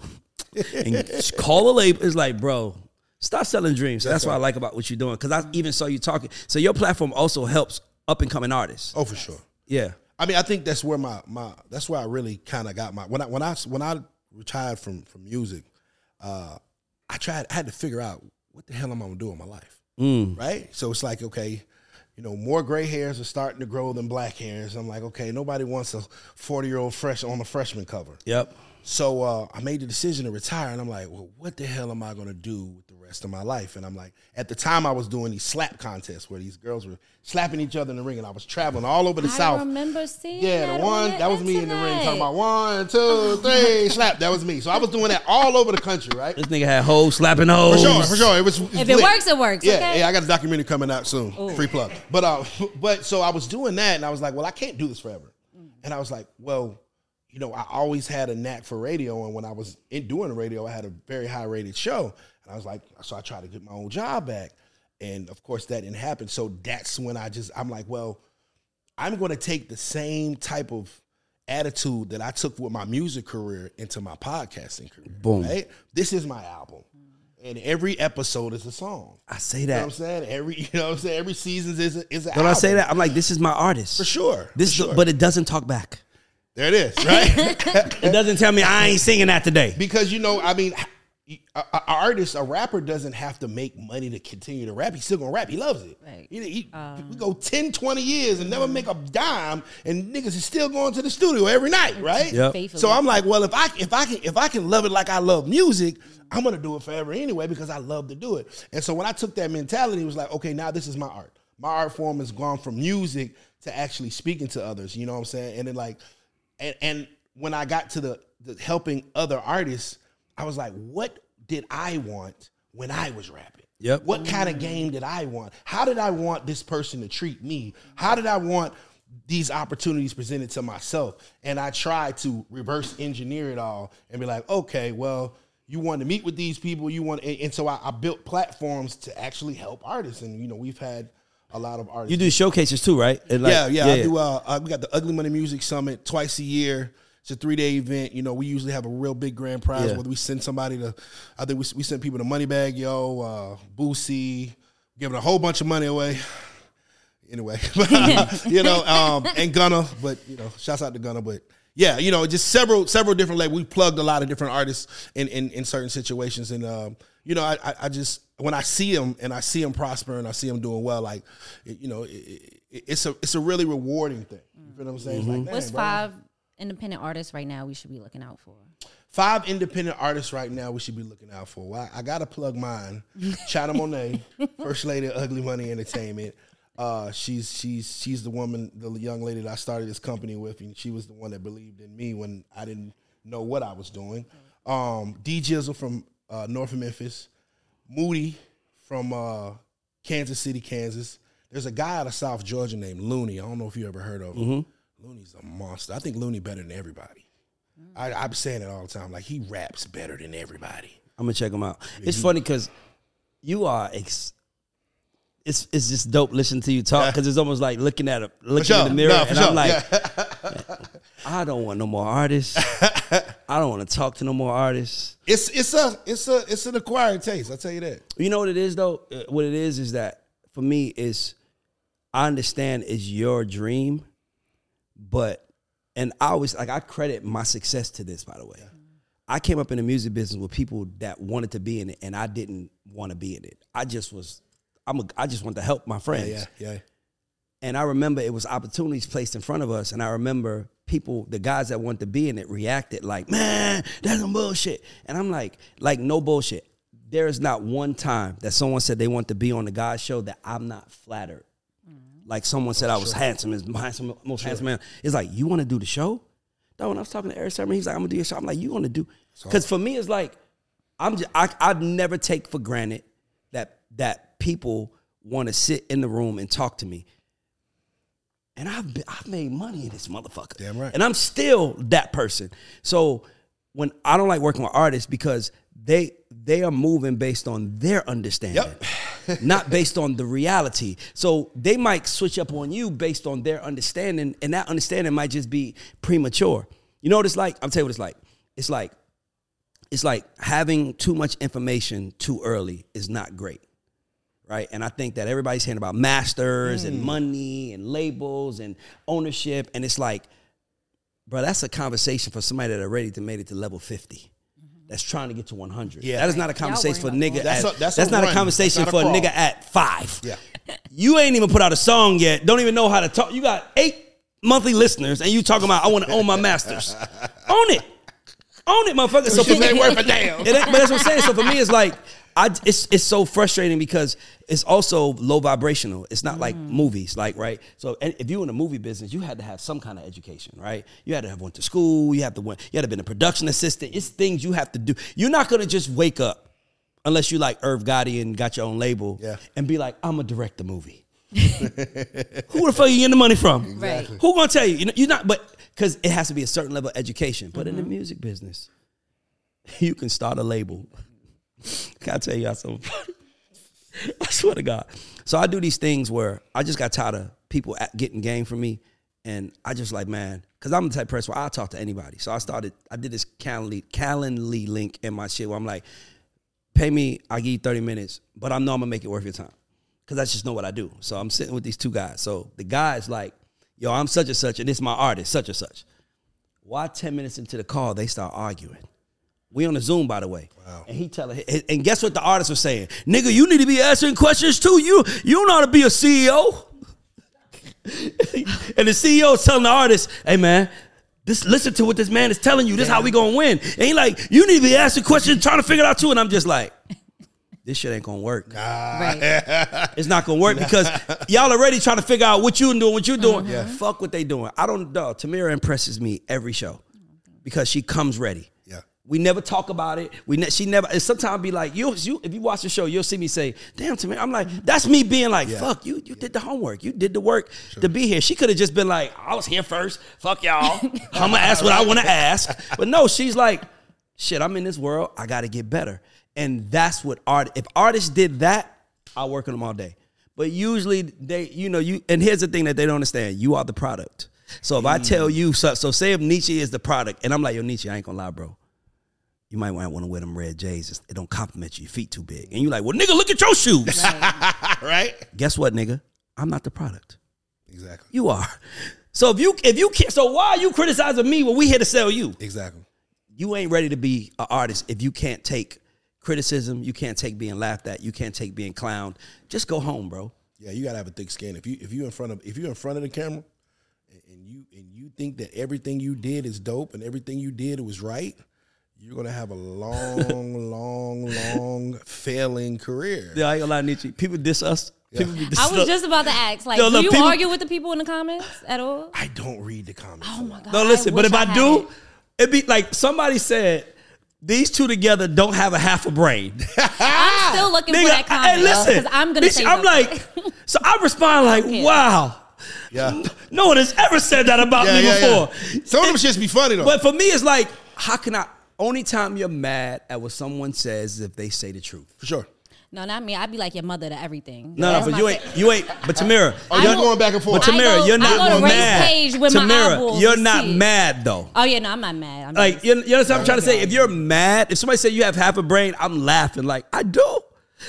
and call a label. It's like, bro, stop selling dreams. So that's, that's what right. I like about what you're doing because I even saw you talking. So your platform also helps up-and-coming artists. Oh, for sure. Yeah. I mean, I think that's where my, my that's where I really kind of got my, when I, when I, when I retired from, from music, uh, I tried. I had to figure out what the hell am I gonna do in my life, mm. right? So it's like, okay, you know, more gray hairs are starting to grow than black hairs. I'm like, okay, nobody wants a forty year old fresh on a freshman cover. Yep. So uh, I made the decision to retire, and I'm like, well, what the hell am I going to do with the rest of my life? And I'm like, at the time I was doing these slap contests where these girls were slapping each other in the ring, and I was traveling all over the I South. I remember seeing yeah, that. Yeah, one, that was me in the ring talking about one, two, three, slap. That was me. So I was doing that all over the country, right? This nigga had hoes slapping hoes. For sure, for sure. It was. If lit. It works, it works. Yeah, okay? Yeah, I got a documentary coming out soon. Ooh. Free plug. But uh, but so I was doing that, and I was like, well, I can't do this forever. Mm. And I was like, well, you know, I always had a knack for radio, and when I was in doing radio, I had a very high-rated show. And I was like, so I tried to get my own job back. And, of course, that didn't happen. So that's when I just, I'm like, well, I'm going to take the same type of attitude that I took with my music career into my podcasting career. Boom. Right? This is my album. And every episode is a song. I say that. You know what I'm saying? Every, you know what I'm saying? Every season is a, is an album. Don't I say that? I'm like, this is my artist. For sure. This, for sure. But it doesn't talk back. There it is, right? It doesn't tell me I ain't singing that today. Because, you know, I mean, an artist, a rapper doesn't have to make money to continue to rap. He's still going to rap. He loves it. Right. He, he, um, we go ten, twenty years and never make a dime, and niggas is still going to the studio every night, right? Yep. So I'm like, well, if I if I can if I can love it like I love music, I'm going to do it forever anyway because I love to do it. And so when I took that mentality, it was like, okay, now this is my art. My art form has gone from music to actually speaking to others, you know what I'm saying? And then, like, And, and when I got to the, the helping other artists, I was like, what did I want when I was rapping? Yep. What mm-hmm. kind of game did I want? How did I want this person to treat me? How did I want these opportunities presented to myself? And I tried to reverse engineer it all and be like, okay, well, you want to meet with these people. You want, and, and so I, I built platforms to actually help artists. And, you know, we've had a lot of artists. You do showcases too, right? Like, yeah, yeah, yeah. I do. Uh, I, we got the Ugly Money Music Summit twice a year. It's a three-day event. You know, we usually have a real big grand prize. Yeah. Whether we send somebody to, I think we we send people to Moneybag, yo, uh, Boosie, giving a whole bunch of money away. Anyway, you know, um, and Gunna, but you know, shouts out to Gunna, but. Yeah, you know, just several several different levels. We plugged a lot of different artists in, in, in certain situations. And, um, you know, I, I just, when I see them and I see them prosper and I see them doing well, like, it, you know, it, it, it's a it's a really rewarding thing. You feel what I'm saying? Mm-hmm. It's like, what's bro. five independent artists right now we should be looking out for? Five independent artists right now we should be looking out for. Well, I, I got to plug mine. China Monet, First Lady of Ugly Money Entertainment. Uh, she's she's she's the woman, the young lady that I started this company with, and she was the one that believed in me when I didn't know what I was doing. Um, D Jizzle from uh, North Memphis, Moody from uh, Kansas City, Kansas. There's a guy out of South Georgia named Looney. I don't know if you ever heard of him. Mm-hmm. Looney's a monster. I think Looney better than everybody. Mm-hmm. I, I'm saying it all the time. Like, he raps better than everybody. I'm gonna check him out. Yeah, it's he, funny because you are. Ex- It's it's just dope listening to you talk because it's almost like looking at a looking sure. in the mirror no, and sure. I'm like, yeah. I don't want no more artists. I don't want to talk to no more artists. It's it's a it's a it's an acquired taste. I'll tell you that. You know what it is though. What it is is that for me is I understand it's your dream, but and I always like I credit my success to this. By the way, yeah. I came up in the music business with people that wanted to be in it, and I didn't want to be in it. I just was. I'm a, I just want to help my friends. Yeah, yeah, yeah. And I remember it was opportunities placed in front of us. And I remember people, the guys that wanted to be in it reacted like, man, that's some bullshit. And I'm like, like, no bullshit. There is not one time that someone said they want to be on the G A U D S show that I'm not flattered. Mm-hmm. Like someone said oh, I was sure. handsome, is my handsome, most sure. handsome man. It's like, you want to do the show? No, when I was talking to Eric Sermon, he's like, I'm going to do your show. I'm like, you want to do? Because for me, it's like, I'm just, I, I'd never take for granted that that, people want to sit in the room and talk to me. And I've been, I've made money in this motherfucker. Damn right. And I'm still that person. So when I don't like working with artists because they they are moving based on their understanding, yep. not based on the reality. So they might switch up on you based on their understanding, and that understanding might just be premature. You know what it's like? I'll tell you what it's like. It's like it's like having too much information too early is not great. Right, and I think that everybody's hearing about masters mm. and money and labels and ownership, and it's like, bro, that's a conversation for somebody that already made it to level fifty, mm-hmm. that's trying to get to one hundred. Yeah. That is not a conversation for a nigga. That's, at, a, that's, that's a not run. a conversation not for a, a nigga at five. Yeah, you ain't even put out a song yet. Don't even know how to talk. You got eight monthly listeners, and you talking about I want to own my masters. Own it. own it, motherfucker. So it ain't worth a damn. But that's what I'm saying. So for me, it's like I, it's it's so frustrating because it's also low vibrational. It's not mm. like movies, like right. So and if you in the movie business, you had to have some kind of education, right? You had to have went to school. You had to went, you had to been a production assistant. It's things you have to do. You're not gonna just wake up unless you like Irv Gotti and got your own label yeah. and be like, I'm gonna direct the movie. Who the fuck you getting the money from? Exactly. Who gonna tell you? You know, you're not, but because it has to be a certain level of education. But mm-hmm. in the music business, you can start a label. Can I tell y'all something funny? I swear to God. So I do these things where I just got tired of people getting game from me. And I just like, man, because I'm the type of person where I'll talk to anybody. So I started, I did this Calendly, Calendly link in my shit where I'm like, pay me, I'll give you thirty minutes, but I know I'm going to make it worth your time. Because I just know what I do. So I'm sitting with these two guys. So the guy's like, yo, I'm such and such, and this is my artist, such and such. Why ten minutes into the call, they start arguing? We on the Zoom, by the way. Wow. And he telling, and guess what the artist was saying? Nigga, you need to be answering questions too. You you know how to be a C E O. And the C E O's telling the artist, hey man, this listen to what this man is telling you. This yeah. how we gonna win. And he like, you need to be asking questions, trying to figure it out too. And I'm just like, this shit ain't gonna work. Nah. Right. It's not gonna work because y'all already trying to figure out what you doing, what you doing. Uh-huh. Yeah. Fuck what they doing. I don't know. Tamira impresses me every show because she comes ready. We never talk about it. We ne- she never. And sometimes be like, you, you. If you watch the show, you'll see me say, "Damn, Tamir." I'm like, that's me being like, yeah. "Fuck you. You yeah. did the homework. You did the work sure. to be here." She could have just been like, "I was here first. Fuck y'all. I'm gonna ask what I want to ask." But no, she's like, "Shit, I'm in this world. I got to get better." And that's what art. If artists did that, I'll work on them all day. But usually they, you know, you. And here's the thing that they don't understand: you are the product. So if mm. I tell you, so, so say if Nietzsche is the product, and I'm like, "Yo, Nietzsche, I ain't gonna lie, bro. You might want to wear them red J's. It don't compliment you. Your feet too big." And you're like, well, nigga, look at your shoes. Right. Right? Guess what, nigga? I'm not the product. Exactly. You are. So if you if you can't, so why are you criticizing me when we here to sell you? Exactly. You ain't ready to be an artist if you can't take criticism. You can't take being laughed at. You can't take being clowned. Just go home, bro. Yeah, you gotta have a thick skin. If you if you in front of if you're in front of the camera and you and you think that everything you did is dope and everything you did was right, you're going to have a long, long, long failing career. Yeah, I ain't going to lie, Nietzsche. People diss us. Yeah. People diss I was us. Just about to ask, like, yo, look, do you people, argue with the people in the comments at all? I don't read the comments. Oh, my God. No, listen, I but if I, I do, it. it'd be like somebody said, these two together don't have a half a brain. I'm still looking Nigga, for that comment, because I'm going to say I'm like, so I respond like, I wow. Yeah. No one has ever said that about yeah, me yeah, before. Yeah. Some of them shits be funny, though. But for me, it's like, how can I? Only time you're mad at what someone says is if they say the truth. For sure. No, not me. I'd be like your mother to everything. No, no, but you ain't. You ain't. But Tamira, oh, you're going back and forth. But Tamira, go, you're not mad. Tamira, you're not see. mad though. Oh yeah, no, I'm not mad. I'm like just, you know what I'm trying to say. If you're mad, if somebody say you have half a brain, I'm laughing. Like I do.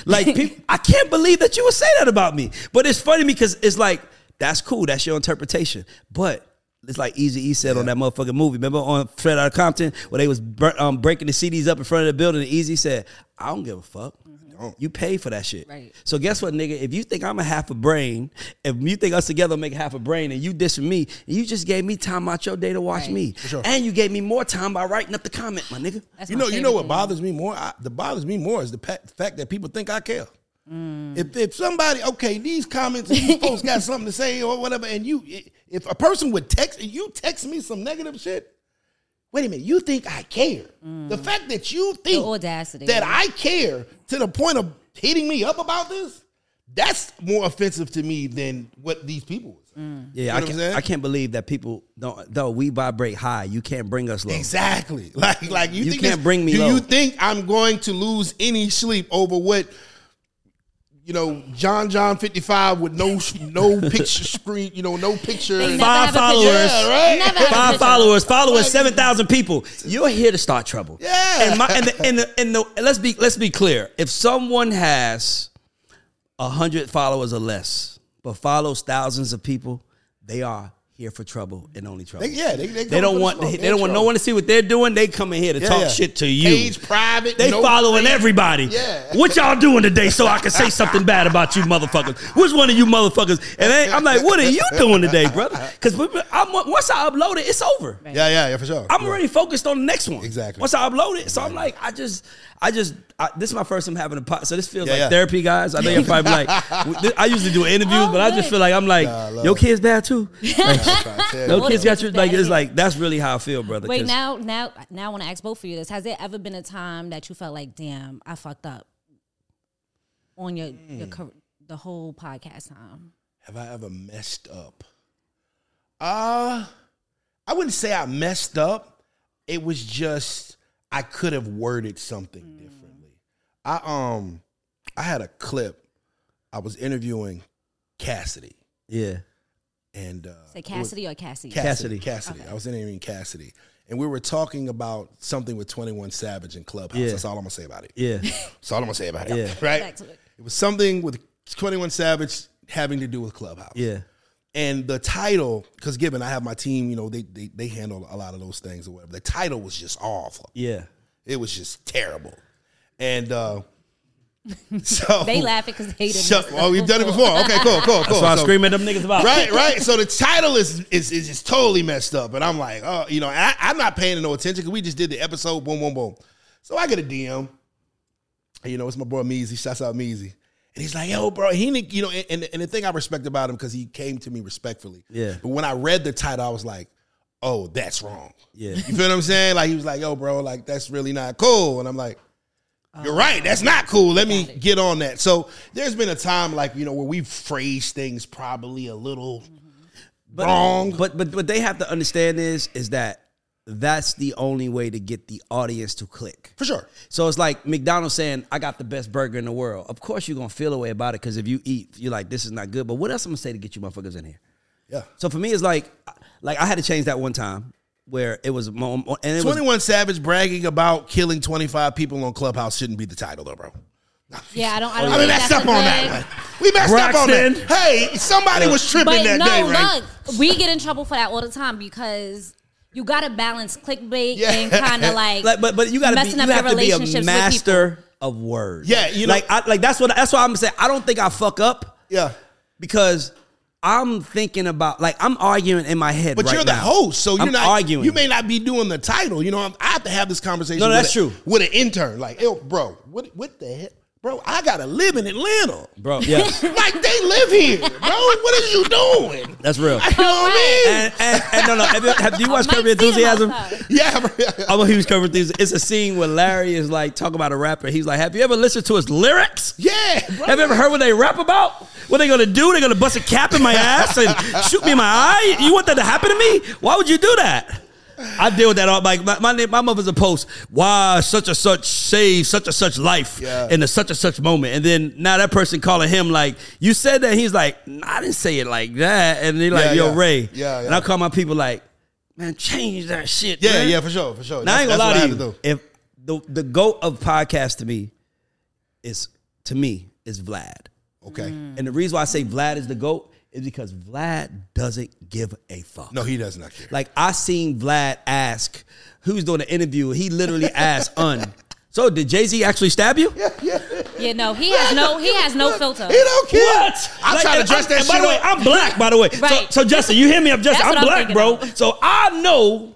Like people, I can't believe that you would say that about me. But it's funny because it's like that's cool. That's your interpretation. But. It's like Eazy-E said yeah. on that motherfucking movie. Remember on Fred Out of Compton where they was bur- um, breaking the C Ds up in front of the building and Eazy said, I don't give a fuck. Mm-hmm. You pay for that shit. Right. So guess what, nigga? If you think I'm a half a brain, if you think us together make half a brain and you dissing me, you just gave me time out your day to watch right. me. Sure. And you gave me more time by writing up the comment, my nigga. That's you know you know what thing. bothers me more? I, the bothers me more is the, pa- the fact that people think I care. Mm. If if somebody okay, these comments, these folks got something to say or whatever, and you, if a person would text you, text me some negative shit. Wait a minute, you think I care? Mm. The fact that you think the audacity that I care to the point of hitting me up about this, that's more offensive to me than what these people were saying. Mm. Yeah, you know I, can't, what I'm I can't believe that people don't. Though we vibrate high, you can't bring us low. Exactly, like like you, you think can't bring me. Do low. You think I'm going to lose any sleep over what? You know, John John fifty-five with no no picture screen, you know, no picture. Five followers. Yeah, right? Never Five followers. Followers, seven thousand people. You're here to start trouble. Yeah. And, my, and, the, and, the, and, the, and let's be let's be clear. If someone has one hundred followers or less, but follows thousands of people, they are here for trouble and only trouble. They, yeah, they, they, they don't want they, they don't want no one to see what they're doing. They coming here to yeah, talk yeah. shit to you. Page private. They no following page. Everybody. Yeah. What y'all doing today so I can say something bad about you motherfuckers? Which one of you motherfuckers? And they, I'm like, what are you doing today, brother? Because once I upload it, it's over. Yeah, yeah, yeah, for sure. I'm yeah. already focused on the next one. Exactly. Once I upload it, exactly. So I'm like, I just, I just, I, this is my first time having a pot. So this feels yeah, like yeah. therapy, guys. I know you're probably like, I usually do interviews, oh, but I just feel like I'm like, nah, your kid's bad too. Like, no kids got your like. It's like that's really how I feel, brother. Wait, now, now, now, I want to ask both of you this: has there ever been a time that you felt like, damn, I fucked up on your mm. your the whole podcast time? Have I ever messed up? Uh I wouldn't say I messed up. It was just I could have worded something mm. differently. I um, I had a clip. I was interviewing Cassidy. Yeah. And uh, say Cassidy was, or Cassidy? Cassidy. Cassidy. Cassidy. Okay. I was interviewing Cassidy. And we were talking about something with twenty-one Savage and Clubhouse. Yeah. That's all I'm going to say about it. Yeah. That's all I'm going to say about it. Yeah. Right? Exactly. It was something with twenty-one Savage having to do with Clubhouse. Yeah. And the title, because given I have my team, you know, they, they they handle a lot of those things or whatever. The title was just awful. Yeah. It was just terrible. And uh so they laughing because they didn't. So, oh, we've done it before. Okay, cool, cool, cool. That's why so, I scream at them niggas about. Right, right. So the title is is is just totally messed up, and I'm like, oh, you know, I, I'm not paying no attention because we just did the episode. Boom, boom, boom. So I get a D M, and you know, it's my boy Meezy. Shouts out Meezy, and he's like, yo, bro, he, you know, and and the thing I respect about him because he came to me respectfully. Yeah. But when I read the title, I was like, oh, that's wrong. Yeah. You feel what I'm saying? Like he was like, yo, bro, like that's really not cool, and I'm like. You're right. That's not cool. Let me get on that. So there's been a time like, you know, where we've phrased things probably a little but, wrong. But but what they have to understand is, is that that's the only way to get the audience to click. For sure. So it's like McDonald's saying, I got the best burger in the world. Of course you're going to feel a way about it because if you eat, you're like, this is not good. But what else I'm going to say to get you motherfuckers in here? Yeah. So for me, it's like, like I had to change that one time. Where it was, and it twenty-one was, Savage bragging about killing twenty-five people on Clubhouse shouldn't be the title, though, bro. Yeah, I don't. I, don't I mean, messed up on that one. We messed Roxanne. up on that. Hey, somebody yeah. was tripping but that no, day, right? Look, we get in trouble for that all the time because you got to balance clickbait yeah. and kind of like, like, but but you got to be, you have to be a master of words. Yeah, you know, like I, like that's what that's why I'm saying. I don't think I fuck up. Yeah, because. I'm thinking about, like, I'm arguing in my head but right now. But you're the host, so you're I'm not arguing. You may not be doing the title. You know, I'm, I have to have this conversation no, no, with, that's a, true. with an intern. Like, yo, bro, what, what the heck? Bro, I got to live in Atlanta. Bro, yeah. Like, they live here, bro. What are you doing? That's real. I, you know oh, what I mean? And, and, and no, no. Have you, have you watched Curb Enthusiasm? Yeah, bro. I'm a huge Curb Enthusiasm. It's a scene where Larry is, like, talking about a rapper. He's like, have you ever listened to his lyrics? Yeah, bro. Have you ever heard what they rap about? What are they going to do? They're going to bust a cap in my ass and shoot me in my eye? You want that to happen to me? Why would you do that? I deal with that all. Like my, my my mother's a post. Why such and such saved such and such life yeah. in a such and such moment, and then now that person calling him like you said that he's like nah, I didn't say it like that, and they like yeah, yo yeah. Ray, yeah, yeah. And I call my people like man change that shit. Yeah, man. yeah, for sure, for sure. Now I ain't gonna lie to you. If the the goat of podcast to me is to me is Vlad. Okay, mm. and the reason why I say Vlad is the goat. Is because Vlad doesn't give a fuck. No, he does not care. Like, I seen Vlad ask, who's doing the interview? He literally asked, Un, so did Jay-Z actually stab you? Yeah, yeah. Yeah, no, he has no, he has no filter. He don't care. What? I'm like, trying to dress that shit up. By the way, I'm black, by the way. Right. So, so, Justin, you hear me? I'm Justin. I'm black, I'm bro. Of. So I know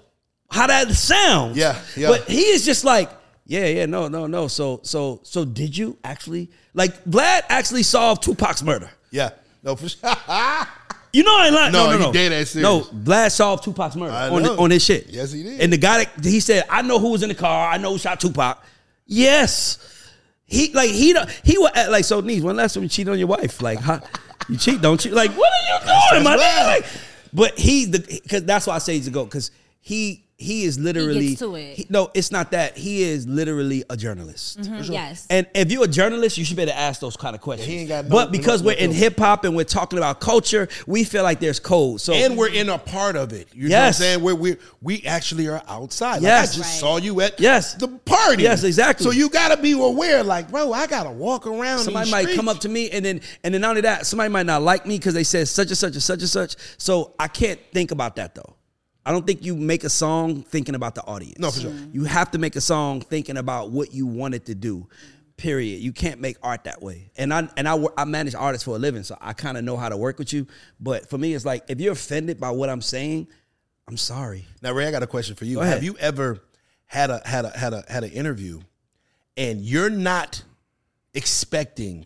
how that sounds. Yeah, yeah. But he is just like, yeah, yeah, no, no, no. So, so, so did you actually? Like, Vlad actually solved Tupac's murder. Yeah. No, for sure. You know I ain't lying. No, no, no. He did that no, Vlad solved Tupac's murder on, on his shit. Yes, he did. And the guy that he said, I know who was in the car. I know who shot Tupac. Yes, he like he he was like so. Niece, one last time you cheat on your wife, like huh? You cheat, don't you? Like what are you doing, my nigga? Like, but he the because that's why I say he's a goat because he he is literally he gets to it. He, no, it's not that. He is literally a journalist. Mm-hmm, sure. Yes. And if you're a journalist, you should be able to ask those kind of questions. Yeah, he ain't got no, but because no, no, we're no, in no. hip hop and we're talking about culture, we feel like there's code. So and we're in a part of it. You yes. know what I'm saying? Where we we actually are outside. Like yes. I just right. saw you at yes. the party. Yes, exactly. So you gotta be aware, like, bro, I gotta walk around. Somebody might streets. come up to me and then and then not only that, somebody might not like me because they said such and such and such and such. So I can't think about that though. I don't think you make a song thinking about the audience. No, for sure. Mm-hmm. You have to make a song thinking about what you want it to do, period. You can't make art that way. And I and I, I manage artists for a living, so I kind of know how to work with you. But for me, it's like, if you're offended by what I'm saying, I'm sorry. Now, Ray, I got a question for you. Have you ever had a had a had a had an interview and you're not expecting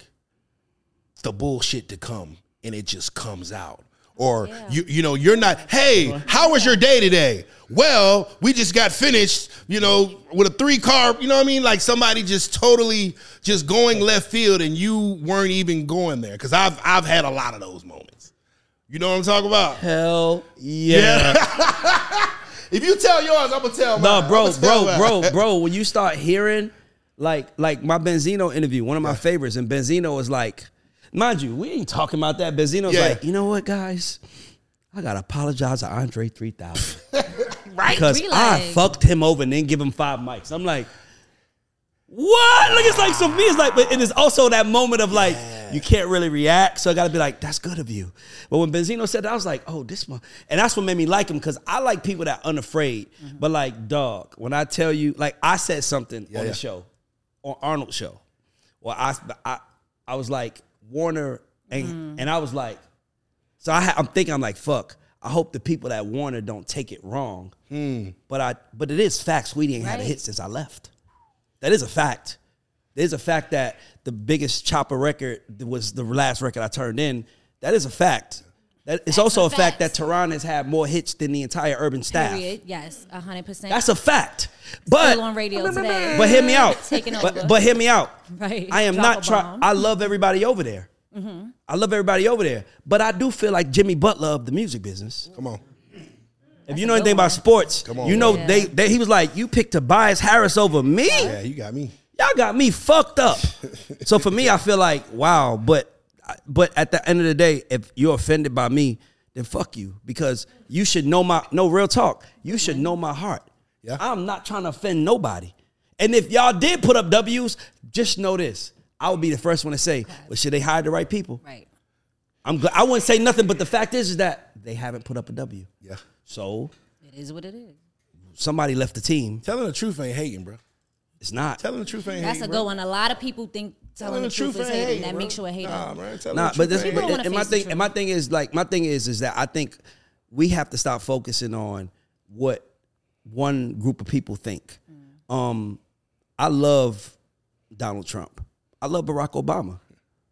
the bullshit to come and it just comes out? Or, yeah. you you know, you're not, hey, how was your day today? Well, we just got finished, you know, with a three car, you know what I mean? Like somebody just totally just going left field and you weren't even going there. Because I've I've had a lot of those moments. You know what I'm talking about? Hell yeah. yeah. If you tell yours, I'm going to tell mine. No, bro, bro, mine. bro, bro, when you start hearing, like, like my Benzino interview, one of my yeah. favorites, and Benzino was like, mind you, we ain't talking about that. Benzino's yeah. like, you know what, guys? I got to apologize to Andre three thousand. Right? Because Relax. I fucked him over and then give him five mics. I'm like, what? Like, it's like, so me, it's like, but it is also that moment of like, yeah. you can't really react. So I got to be like, that's good of you. But when Benzino said that, I was like, oh, this one. And that's what made me like him, because I like people that are unafraid. Mm-hmm. But like, dog, when I tell you, like, I said something yeah, on yeah. the show, on Arnold's show. Well, I, I, I was like, Warner and mm. and I was like, so I ha- I'm thinking I'm like, fuck. I hope the people at Warner don't take it wrong. Mm. But I but it is facts. We didn't right. have a hit since I left. That is a fact. There's a fact that the biggest chopper record was the last record I turned in. That is a fact. That it's That's also a fact. fact that Tehran has had more hits than the entire urban staff. Period. Yes, a hundred percent. That's a fact. But still on radio blah, blah, blah, today. But hear me out. but, but hear me out. Right. I am Drop not trying. I love everybody over there. Mm-hmm. I love everybody over there. But I do feel like Jimmy Butler of the music business. Come on. If That's you know anything one. about sports, Come on, you know yeah. they, they. He was like, you picked Tobias Harris over me. Yeah, you got me. Y'all got me fucked up. So for me, I feel like wow, but. But at the end of the day, if you're offended by me, then fuck you. Because you should know my, no real talk, you should know my heart. Yeah. I'm not trying to offend nobody. And if y'all did put up W's, just know this. I would be the first one to say, well, should they hire the right people? Right. I'm glad. I wouldn't say nothing, but the fact is, is that they haven't put up a W. Yeah. So. It is what it is. Somebody left the team. Telling the truth ain't hating, bro. It's not. Telling the truth ain't That's hating, That's a good bro. one. A lot of people think. Telling, telling the, the truth, truth is hating. hating that bro. makes you a hater. Nah, man. Telling nah, the but truth this, but, and my thing, and my thing is like, my thing is, is that I think we have to stop focusing on what one group of people think. Mm. Um, I love Donald Trump. I love Barack Obama.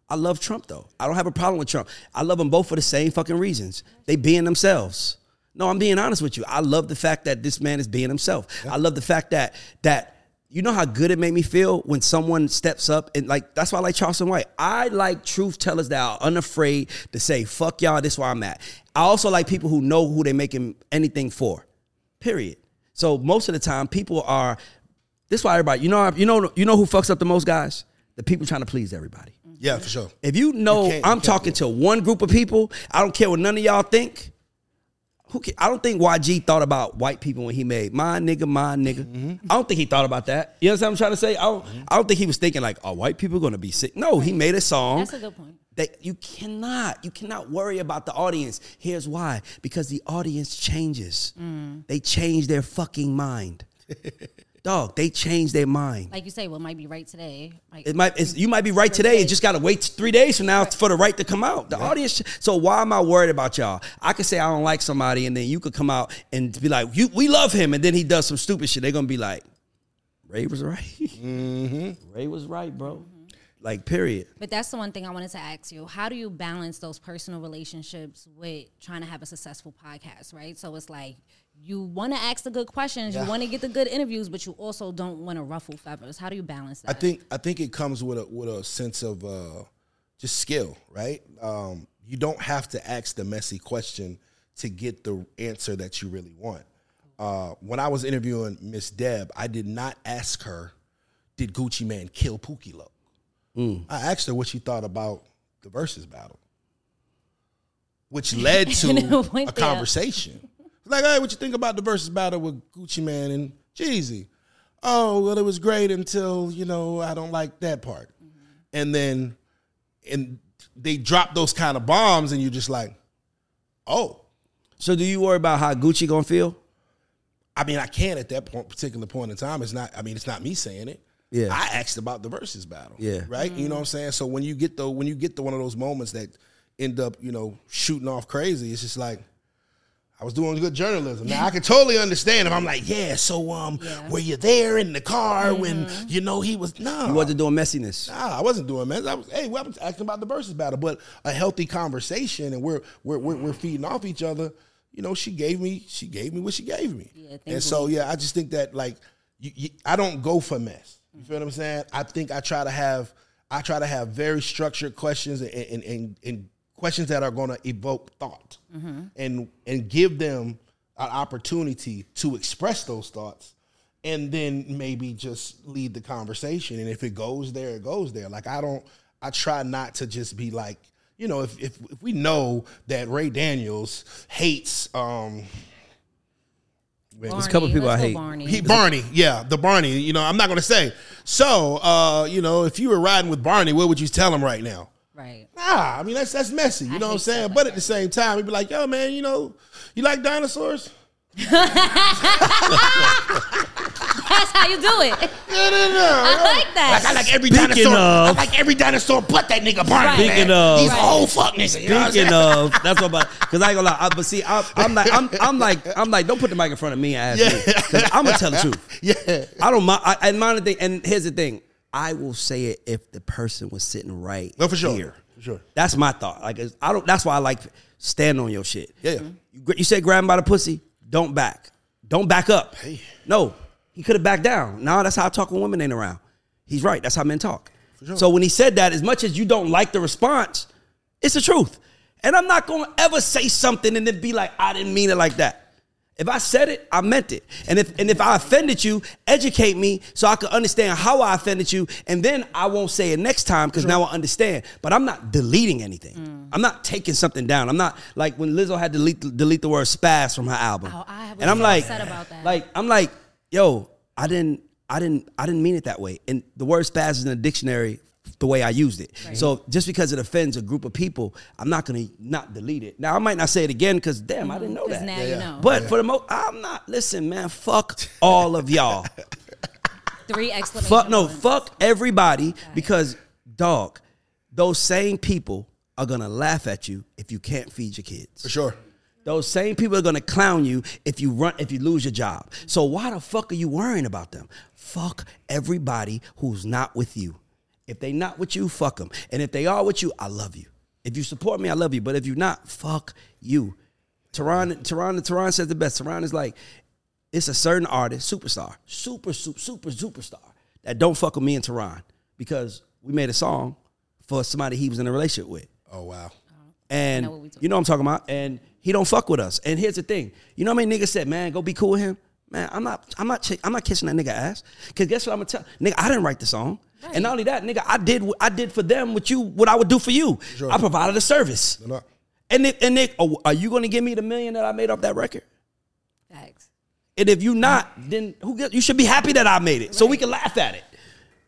I love Trump though. I don't have a problem with Trump. I love them both for the same fucking reasons. They being themselves. No, I'm being honest with you. I love the fact that this man is being himself. Yeah. I love the fact that that. You know how good it made me feel when someone steps up and like, that's why I like Charleston White. I like truth tellers that are unafraid to say, fuck y'all, this is where I'm at. I also like people who know who they're making anything for, period. So most of the time people are, this is why everybody, you know, you know, you know who fucks up the most, guys? The people trying to please everybody. Yeah, for sure. If you know you I'm you talking to one group of people, I don't care what none of y'all think. Who can, I don't think Y G thought about white people when he made my nigga, my nigga. Mm-hmm. I don't think he thought about that. You know what I'm trying to say? I don't, mm-hmm. I don't think he was thinking like, are white people going to be sick? No, right. He made a song. That's a good point. That you cannot, you cannot worry about the audience. Here's why. Because the audience changes. Mm. They change their fucking mind. Dog, they change their mind. Like you say, what might be right today. Like, it might. It's, you might be right today. You just got to wait three days from now right. for the right to come out. The yeah. audience. So why am I worried about y'all? I could say I don't like somebody, and then you could come out and be like, "You, we love him," and then he does some stupid shit. They're going to be like, Ray was right. Mm-hmm. Ray was right, bro. Mm-hmm. Like, period. But that's the one thing I wanted to ask you. How do you balance those personal relationships with trying to have a successful podcast, right? So it's like, you want to ask the good questions, yeah. you want to get the good interviews, but you also don't want to ruffle feathers. How do you balance that? I think I think it comes with a with a sense of uh, just skill, right? Um, you don't have to ask the messy question to get the answer that you really want. Uh, when I was interviewing Miss Deb, I did not ask her, did Gucci Mane kill Pookie Loc? Mm. I asked her what she thought about the versus battle, which led to a conversation. Like, hey, what you think about the versus battle with Gucci Mane and Jeezy? Oh, well, it was great until, you know, I don't like that part. Mm-hmm. And then and they drop those kind of bombs and you're just like, oh. So do you worry about how Gucci gonna feel? I mean, I can't at that point, particular point in time. It's not, I mean, it's not me saying it. Yeah. I asked about the versus battle. Yeah. Right? Mm-hmm. You know what I'm saying? So when you get the when you get to one of those moments that end up, you know, shooting off crazy, it's just like, I was doing good journalism. Now, I can totally understand if I'm like, yeah, so um, yeah. were you there in the car mm-hmm. when, you know, he was, no. Nah. You wasn't doing messiness. Nah, I wasn't doing mess. I was, hey, well, I was asking about the versus battle, but a healthy conversation and we're we're we're, we're feeding off each other. You know, she gave me, she gave me what she gave me. Yeah, and so, yeah, I just think that, like, you, you, I don't go for mess. You mm-hmm. feel what I'm saying? I think I try to have, I try to have very structured questions and and and, and questions that are going to evoke thought mm-hmm. and and give them an opportunity to express those thoughts and then maybe just lead the conversation. And if it goes there, it goes there. Like, I don't, I try not to just be like, you know, if if, if we know that Ray Daniels hates... um Barney, there's a couple of people I hate. Barney. He, Barney, yeah, the Barney. You know, I'm not going to say. So, uh, you know, if you were riding with Barney, what would you tell him right now? Right. Nah, I mean, that's that's messy. You I know what I'm saying? But at the same time, he'd be like, yo, man, you know, you like dinosaurs? That's how you do it. Yeah, no, no, I right. like that. Like, I like every Speaking dinosaur. Of, I like every dinosaur but that nigga Barney, right. Speaking man. Of, he's right. a whole fuck nigga. You know Speaking of, that's what I'm because I ain't gonna lie. I, but see, I, I'm like, I'm, I'm like, I'm like, don't put the mic in front of me and ask me. Because I'm gonna tell the truth. Yeah. I don't mind. I, I mind the thing. And here's the thing. I will say it if the person was sitting right no, for sure. here. For sure. That's my thought. Like I don't. That's why I like stand on your shit. Yeah. Mm-hmm. You, you said grab him by the pussy. Don't back. Don't back up. Hey. No, he could have backed down. No, that's how I talk when women ain't around. He's right. That's how men talk. For sure. So when he said that, as much as you don't like the response, it's the truth. And I'm not going to ever say something and then be like, I didn't mean it like that. If I said it, I meant it. And if and if I offended you, educate me so I can understand how I offended you. And then I won't say it next time because sure. now I understand. But I'm not deleting anything. Mm. I'm not taking something down. I'm not like when Lizzo had to delete, delete the word spaz from her album. Oh, I was and I'm like, upset about that. Like, I'm like, yo, I didn't, I didn't, I didn't mean it that way. And the word spaz is in the dictionary the way I used it. Right. So just because it offends a group of people, I'm not going to not delete it. Now, I might not say it again because, damn, mm-hmm. I didn't know that. Now yeah, you know. But yeah. for the most, I'm not, listen, man, fuck all of y'all. Three exclamation Fuck, no, points. Fuck everybody right. because, dog, those same people are going to laugh at you if you can't feed your kids. For sure. Those same people are going to clown you if you run if you lose your job. So why the fuck are you worrying about them? Fuck everybody who's not with you. If they not with you, fuck them. And if they are with you, I love you. If you support me, I love you. But if you not, fuck you. Tehran, Tehran, Tehran says the best. Tehran is like, it's a certain artist, superstar, super, super, super, superstar that don't fuck with me and Tehran because we made a song for somebody he was in a relationship with. Oh, wow. And know you know what I'm talking about. And he don't fuck with us. And here's the thing. You know how many niggas said, man, go be cool with him? Man, I'm not, I'm not, I'm not kissing that nigga ass. Because guess what I'm going to tell? Nigga, I didn't write the song. Right. And not only that, nigga, I did I did for them what you what I would do for you. Sure. I provided a service. And if, and Nick, oh, are you going to give me the million that I made off that record? Thanks. And if you not, then who gets, you should be happy that I made it right. so we can laugh at it.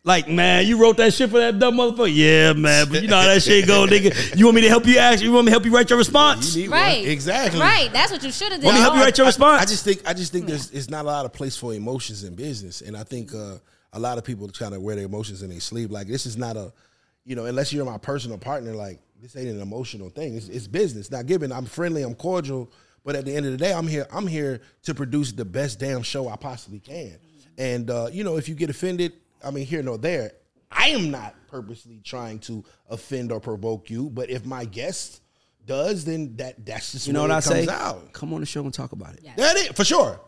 Like, man, you wrote that shit for that dumb motherfucker. Yeah, man, but you know how that shit go, nigga. You want me to help you ask? You want me to help you write your response? You right, one. Exactly. Right, that's what you should have done. Want me to help you write your I, response? I, I just think I just think yeah. there's it's not a lot of place for emotions in business, and I think. Uh, A lot of people trying to wear their emotions in their sleeve. Like, this is not a, you know, unless you're my personal partner, like, this ain't an emotional thing. It's, it's business. Now, given I'm friendly, I'm cordial, but at the end of the day, I'm here I'm here to produce the best damn show I possibly can. And, uh, you know, if you get offended, I mean, here nor there, I am not purposely trying to offend or provoke you, but if my guest does, then that, that's just you know what I comes say? Out. Come on the show and talk about it. Yes. That is, for sure.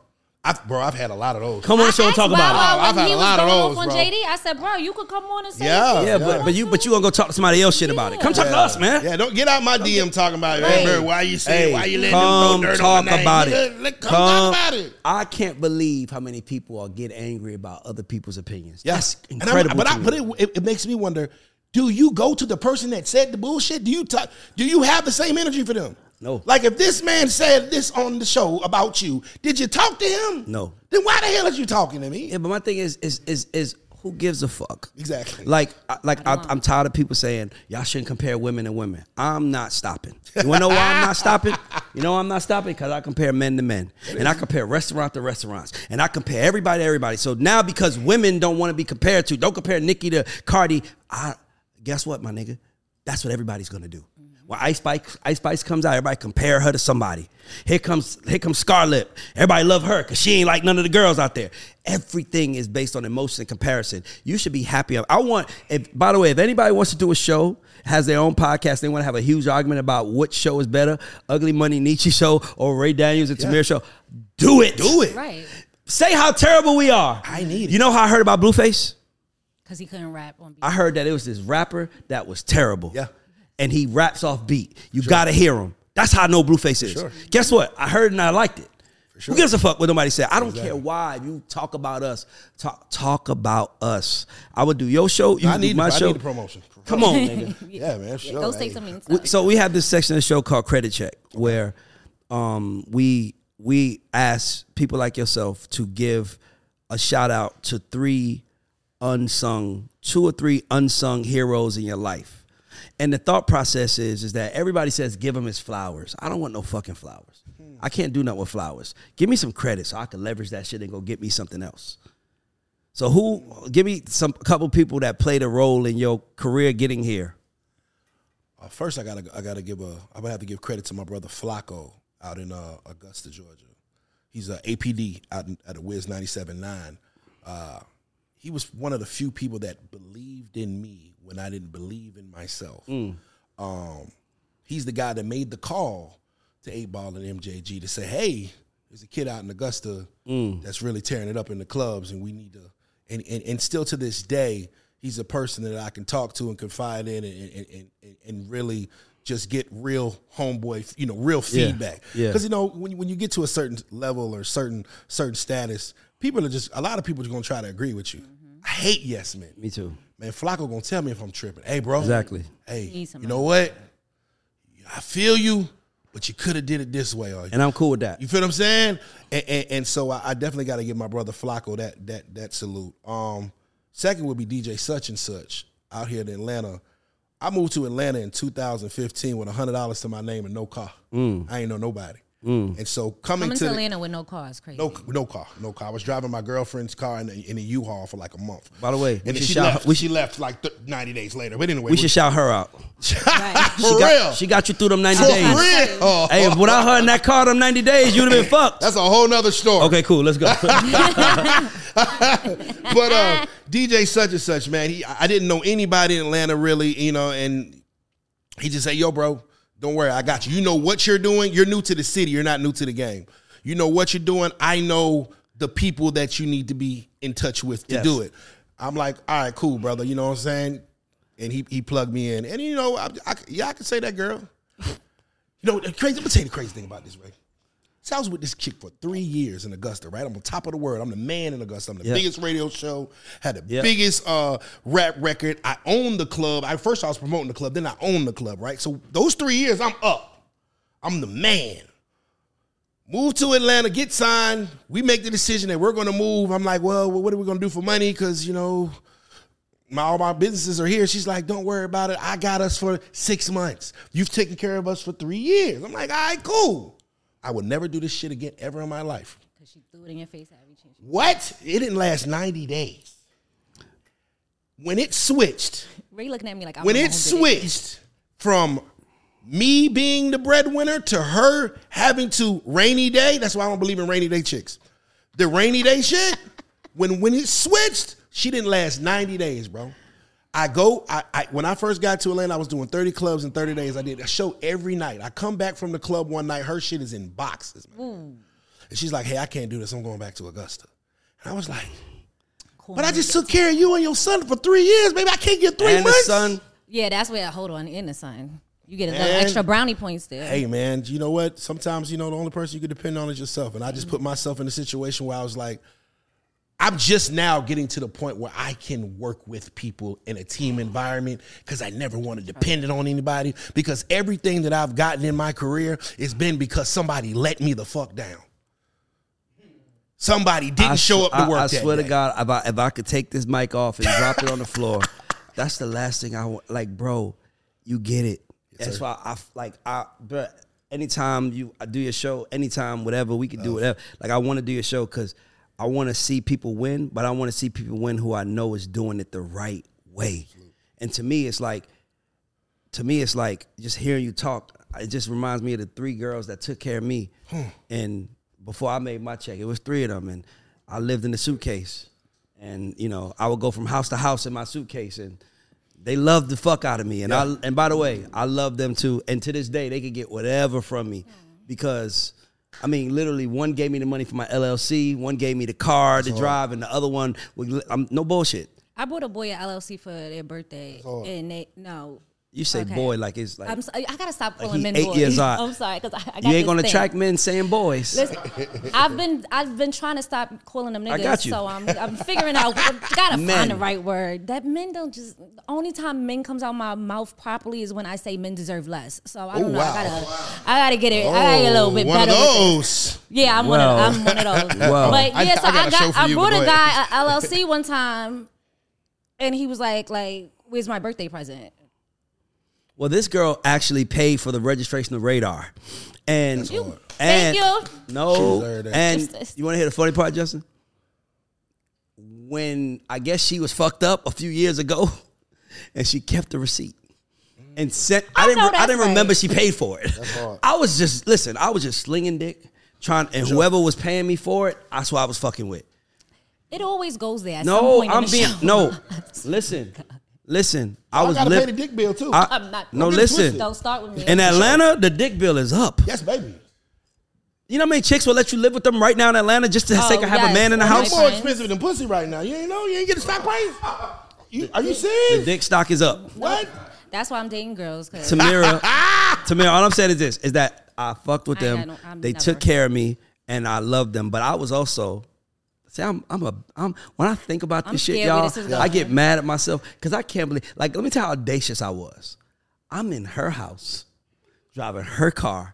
I, bro, I've had a lot of those. Come on the show and talk about it. Wow, I've had a lot of those, bro. J D, I said, bro, you could come on and say yeah, yeah, but but you but you gonna go talk to somebody else shit yeah. about it. Come talk yeah. to us, man. Yeah, don't get out my D M get, talking about right. it. Hey, bro, why you saying hey, why you letting them throw dirt on my name? Come talk about it. Come talk about it. I can't believe how many people are getting angry about other people's opinions. Yeah. That's incredible. But I, but it, it it makes me wonder. Do you go to the person that said the bullshit? Do you talk, do you have the same energy for them? No. Like if this man said this on the show about you, did you talk to him? No. Then why the hell is you talking to me? Yeah, but my thing is, is, is, is who gives a fuck? Exactly. Like, like I I, I'm tired of people saying y'all shouldn't compare women and women. I'm not stopping. You wanna know why I'm not stopping? You know why I'm not stopping? Because I compare men to men, and I compare restaurant to restaurants, and I compare everybody to everybody. So now because women don't want to be compared to, don't compare Nicki to Cardi. I guess what, my nigga? That's what everybody's gonna do. When Ice Spice, Ice Spice comes out, everybody compare her to somebody. Here comes, here comes Scarlett. Everybody love her because she ain't like none of the girls out there. Everything is based on emotion and comparison. You should be happy. I want, if, by the way, if anybody wants to do a show, has their own podcast, they want to have a huge argument about what show is better, Ugly Money Nyce show or Ray Daniels and Tamir yeah. show, do it. Do it. Right. Say how terrible we are. I need it. You know how I heard about Blueface? Because he couldn't rap on beat. I heard that it was this rapper that was terrible. Yeah. And he raps off beat. You sure. gotta hear him. That's how I know Blueface is. Sure. Guess what? I heard and I liked it. For sure. Who gives a fuck what nobody said? I don't exactly. care why you talk about us. Talk talk about us. I would do your show. You I need do my I show. Need the promotion. Come on, nigga. yeah, man. Sure. Go take some stuff. So we have this section of the show called Credit Check, where um, we we ask people like yourself to give a shout out to three unsung, two or three unsung heroes in your life. And the thought process is, is that everybody says, give him his flowers. I don't want no fucking flowers. I can't do nothing with flowers. Give me some credit so I can leverage that shit and go get me something else. So who, give me some a couple people that played a role in your career getting here. Uh, first, I gotta, I gotta give a, I'm gonna have to give credit to my brother Flacco out in uh, Augusta, Georgia. He's an A P D out at a Wiz ninety-seven point nine. Uh, he was one of the few people that believed in me when I didn't believe in myself. Mm. Um, he's the guy that made the call to eight ball and M J G to say, hey, there's a kid out in Augusta mm. that's really tearing it up in the clubs, and we need to, and, and, and still to this day, he's a person that I can talk to and confide in and, and, and, and really just get real homeboy, you know, real feedback. Because, yeah. yeah. you know, when, when you get to a certain level or certain certain status, people are just, a lot of people are going to try to agree with you. Mm-hmm. I hate yes men. Me too. Man, Flacco gonna tell me if I'm tripping. Hey, bro. Exactly. Hey, you know what? I feel you, but you could have did it this way. Or and I'm cool with that. You feel what I'm saying? And, and, and so I, I definitely got to give my brother Flacco that that that salute. Um, second would be D J Such and Such out here in Atlanta. I moved to Atlanta in two thousand fifteen with one hundred dollars to my name and no car. Mm. I ain't know nobody. Mm. And so coming, coming to, to Atlanta the, with no car is crazy. No, no car, no car. I was driving my girlfriend's car in a, in a U-Haul for like a month. By the way, and she left. Her, we, she left like th- ninety days later. But anyway, we, we should shout her out. Right. For she real, got, she got you through them ninety for days. For real. Hey, if without her in that car, them ninety days, you'd have been fucked. That's a whole nother story. Okay, cool. Let's go. But uh, D J Such and Such, man, he, I didn't know anybody in Atlanta really, you know, and he just said, "Yo, bro. Don't worry, I got you. You know what you're doing. You're new to the city. You're not new to the game. You know what you're doing. I know the people that you need to be in touch with to yes. do it." I'm like, all right, cool, brother. You know what I'm saying? And he he plugged me in. And, you know, I, I, yeah, I can say that, girl. You know, the crazy, I'm going to tell you the crazy thing about this, Ray. So I was with this chick for three years in Augusta, right? I'm on top of the world. I'm the man in Augusta. I'm the yep. biggest radio show, had the yep. biggest uh, rap record. I owned the club. I First I was promoting the club, then I owned the club, right? So those three years, I'm up. I'm the man. Move to Atlanta, get signed. We make the decision that we're going to move. I'm like, well, what are we going to do for money? Because, you know, my, all my businesses are here. She's like, don't worry about it. I got us for six months. You've taken care of us for three years. I'm like, all right, cool. I would never do this shit again ever in my life. Because she threw it in your face every chance. What? It didn't last ninety days. When it switched. Ray looking at me like I'm When it switched from me being the breadwinner to her having to rainy day. That's why I don't believe in rainy day chicks. The rainy day shit. when when it switched, she didn't last ninety days, bro. I go, I, I when I first got to Atlanta, I was doing thirty clubs in thirty days. I did a show every night. I come back from the club one night, her shit is in boxes, man. Mm. And she's like, hey, I can't do this. I'm going back to Augusta. And I was like, cool, but man, I just took care of you and your son for three years. Maybe I can't get three and months. And the son. Yeah, that's where I hold on in the son. You get a extra brownie points there. Hey, man, you know what? Sometimes, you know, the only person you can depend on is yourself. And I just mm-hmm. put myself in a situation where I was like, I'm just now getting to the point where I can work with people in a team environment because I never want to depend on anybody, because everything that I've gotten in my career has been because somebody let me the fuck down. Somebody didn't I, show up to work I, I that swear day. To God, if I, if I could take this mic off and drop it on the floor, that's the last thing I want. Like, bro, you get it. That's Sir. why I like I but anytime you I do your show, anytime whatever we can do whatever. Like I want to do your show because I want to see people win, but I want to see people win who I know is doing it the right way. And to me, it's like to me, it's like just hearing you talk. It just reminds me of the three girls that took care of me. Hmm. And before I made my check, it was three of them, and I lived in a suitcase. And you know, I would go from house to house in my suitcase and. They love the fuck out of me, and yeah. I and by the way, I love them too. And to this day, they could get whatever from me, because, I mean, literally, one gave me the money for my L L C, one gave me the car to drive, and the other one, I'm, no bullshit. I bought a boy an L L C for their birthday, and they no. You say okay. boy like it's like I'm so, I gotta stop calling like men boys. Years old. I'm sorry because I, I got you ain't gonna thing. Track men saying boys. Listen, I've been I've been trying to stop calling them niggas. I got you. So I'm I'm figuring out gotta men. Find the right word. That men don't just the only time men comes out my mouth properly is when I say men deserve less. So I don't oh, know. Wow. I gotta wow. I gotta get it. Oh, I gotta get a little bit one better. Of those. Yeah, I'm well. one of I'm one of those. Well. But yeah, I, so I, got I, got, I brought you, a guy an L L C one time, and he was like like where's my birthday present? Well, this girl actually paid for the registration of Radar. And, Thank you. And, Thank you. No. And you want to hear the funny part, Justin? When I guess she was fucked up a few years ago, and she kept the receipt. And sent. I, I didn't, I didn't right. remember she paid for it. That's hard. I was just, listen, I was just slinging dick, trying, and whoever was paying me for it, that's who I was fucking with. It always goes there at no, some point I'm in the being, show. No, listen. Listen, well, I was. I gotta li- pay the dick bill too. I, I'm not. No, listen. Don't start with me. In Atlanta, the dick bill is up. Yes, baby. You know how many chicks will let you live with them right now in Atlanta just to oh, sake of yes. have a man in the well, house? It's more expensive than pussy right now. You ain't know. You ain't get a stock price. You, are you serious? The dick stock is up. What? That's why I'm dating girls. Cause. Tamira, Tamira. All I'm saying is this: is that I fucked with I them. No, they never. took care of me, and I loved them. But I was also. See, I'm, I'm a, I'm, when I think about this I'm shit, y'all, I get mad at myself because I can't believe, like, let me tell you how audacious I was. I'm in her house, driving her car,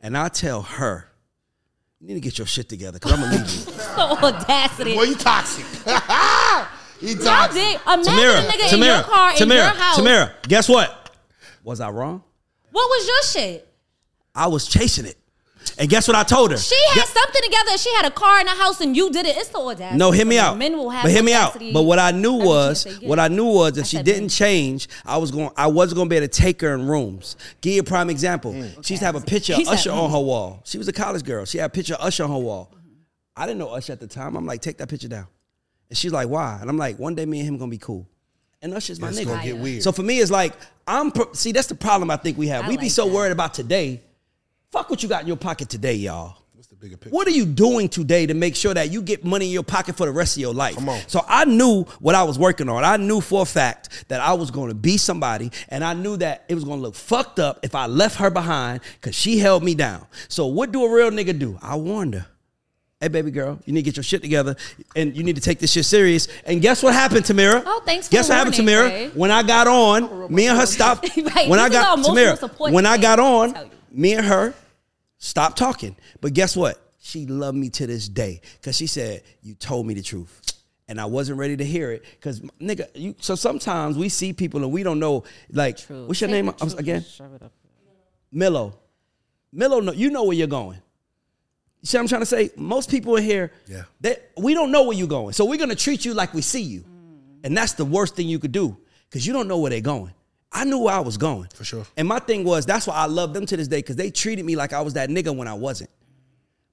and I tell her, you need to get your shit together because I'm going to leave you. So audacity. Boy, you toxic. You toxic. Y'all did. Imagine a nigga in your car, in your house. Tamira, guess what? Was I wrong? What was your shit? I was chasing it. And guess what I told her? She had Ge- something together. She had a car in the house, and you did it. It's the audacity. No, hear me so out. Men will have but hear me out. But what I knew was, I what I knew was, if she didn't me. change, I was going. I wasn't going to be able to take her in rooms. Give you a prime example. Mm. Okay. She used to have a picture of Usher on her wall. She was a college girl. She had a picture of Usher on her wall. Mm-hmm. I didn't know Usher at the time. I'm like, take that picture down. And she's like, why? And I'm like, one day me and him gonna be cool. And Usher's my that's nigga. Gonna get weird. So for me, it's like I'm. Pro- See, that's the problem I think we have. I we like be so that. worried about today. Fuck what you got in your pocket today, y'all. What's the bigger picture? What are you doing today to make sure that you get money in your pocket for the rest of your life? Come on. So I knew what I was working on. I knew for a fact that I was going to be somebody, and I knew that it was going to look fucked up if I left her behind because she held me down. So what do a real nigga do? I warned her. Hey, baby girl, you need to get your shit together, and you need to take this shit serious. And guess what happened, Tamira? Oh, thanks for Guess what warning, happened, Tamira? Babe. When I got on, me and her stopped. right, when I got Tamira, when I got on. Me and her stopped talking. But guess what? She loved me to this day because she said, you told me the truth. And I wasn't ready to hear it because, nigga, you, so sometimes we see people and we don't know, like, True. what's your Take name was, again? Milo. Milo, no, you know where you're going. You see what I'm trying to say? Most people in here, yeah. they, we don't know where you're going. So we're going to treat you like we see you. Mm. And that's the worst thing you could do because you don't know where they're going. I knew where I was going. For sure. And my thing was, that's why I love them to this day, because they treated me like I was that nigga when I wasn't.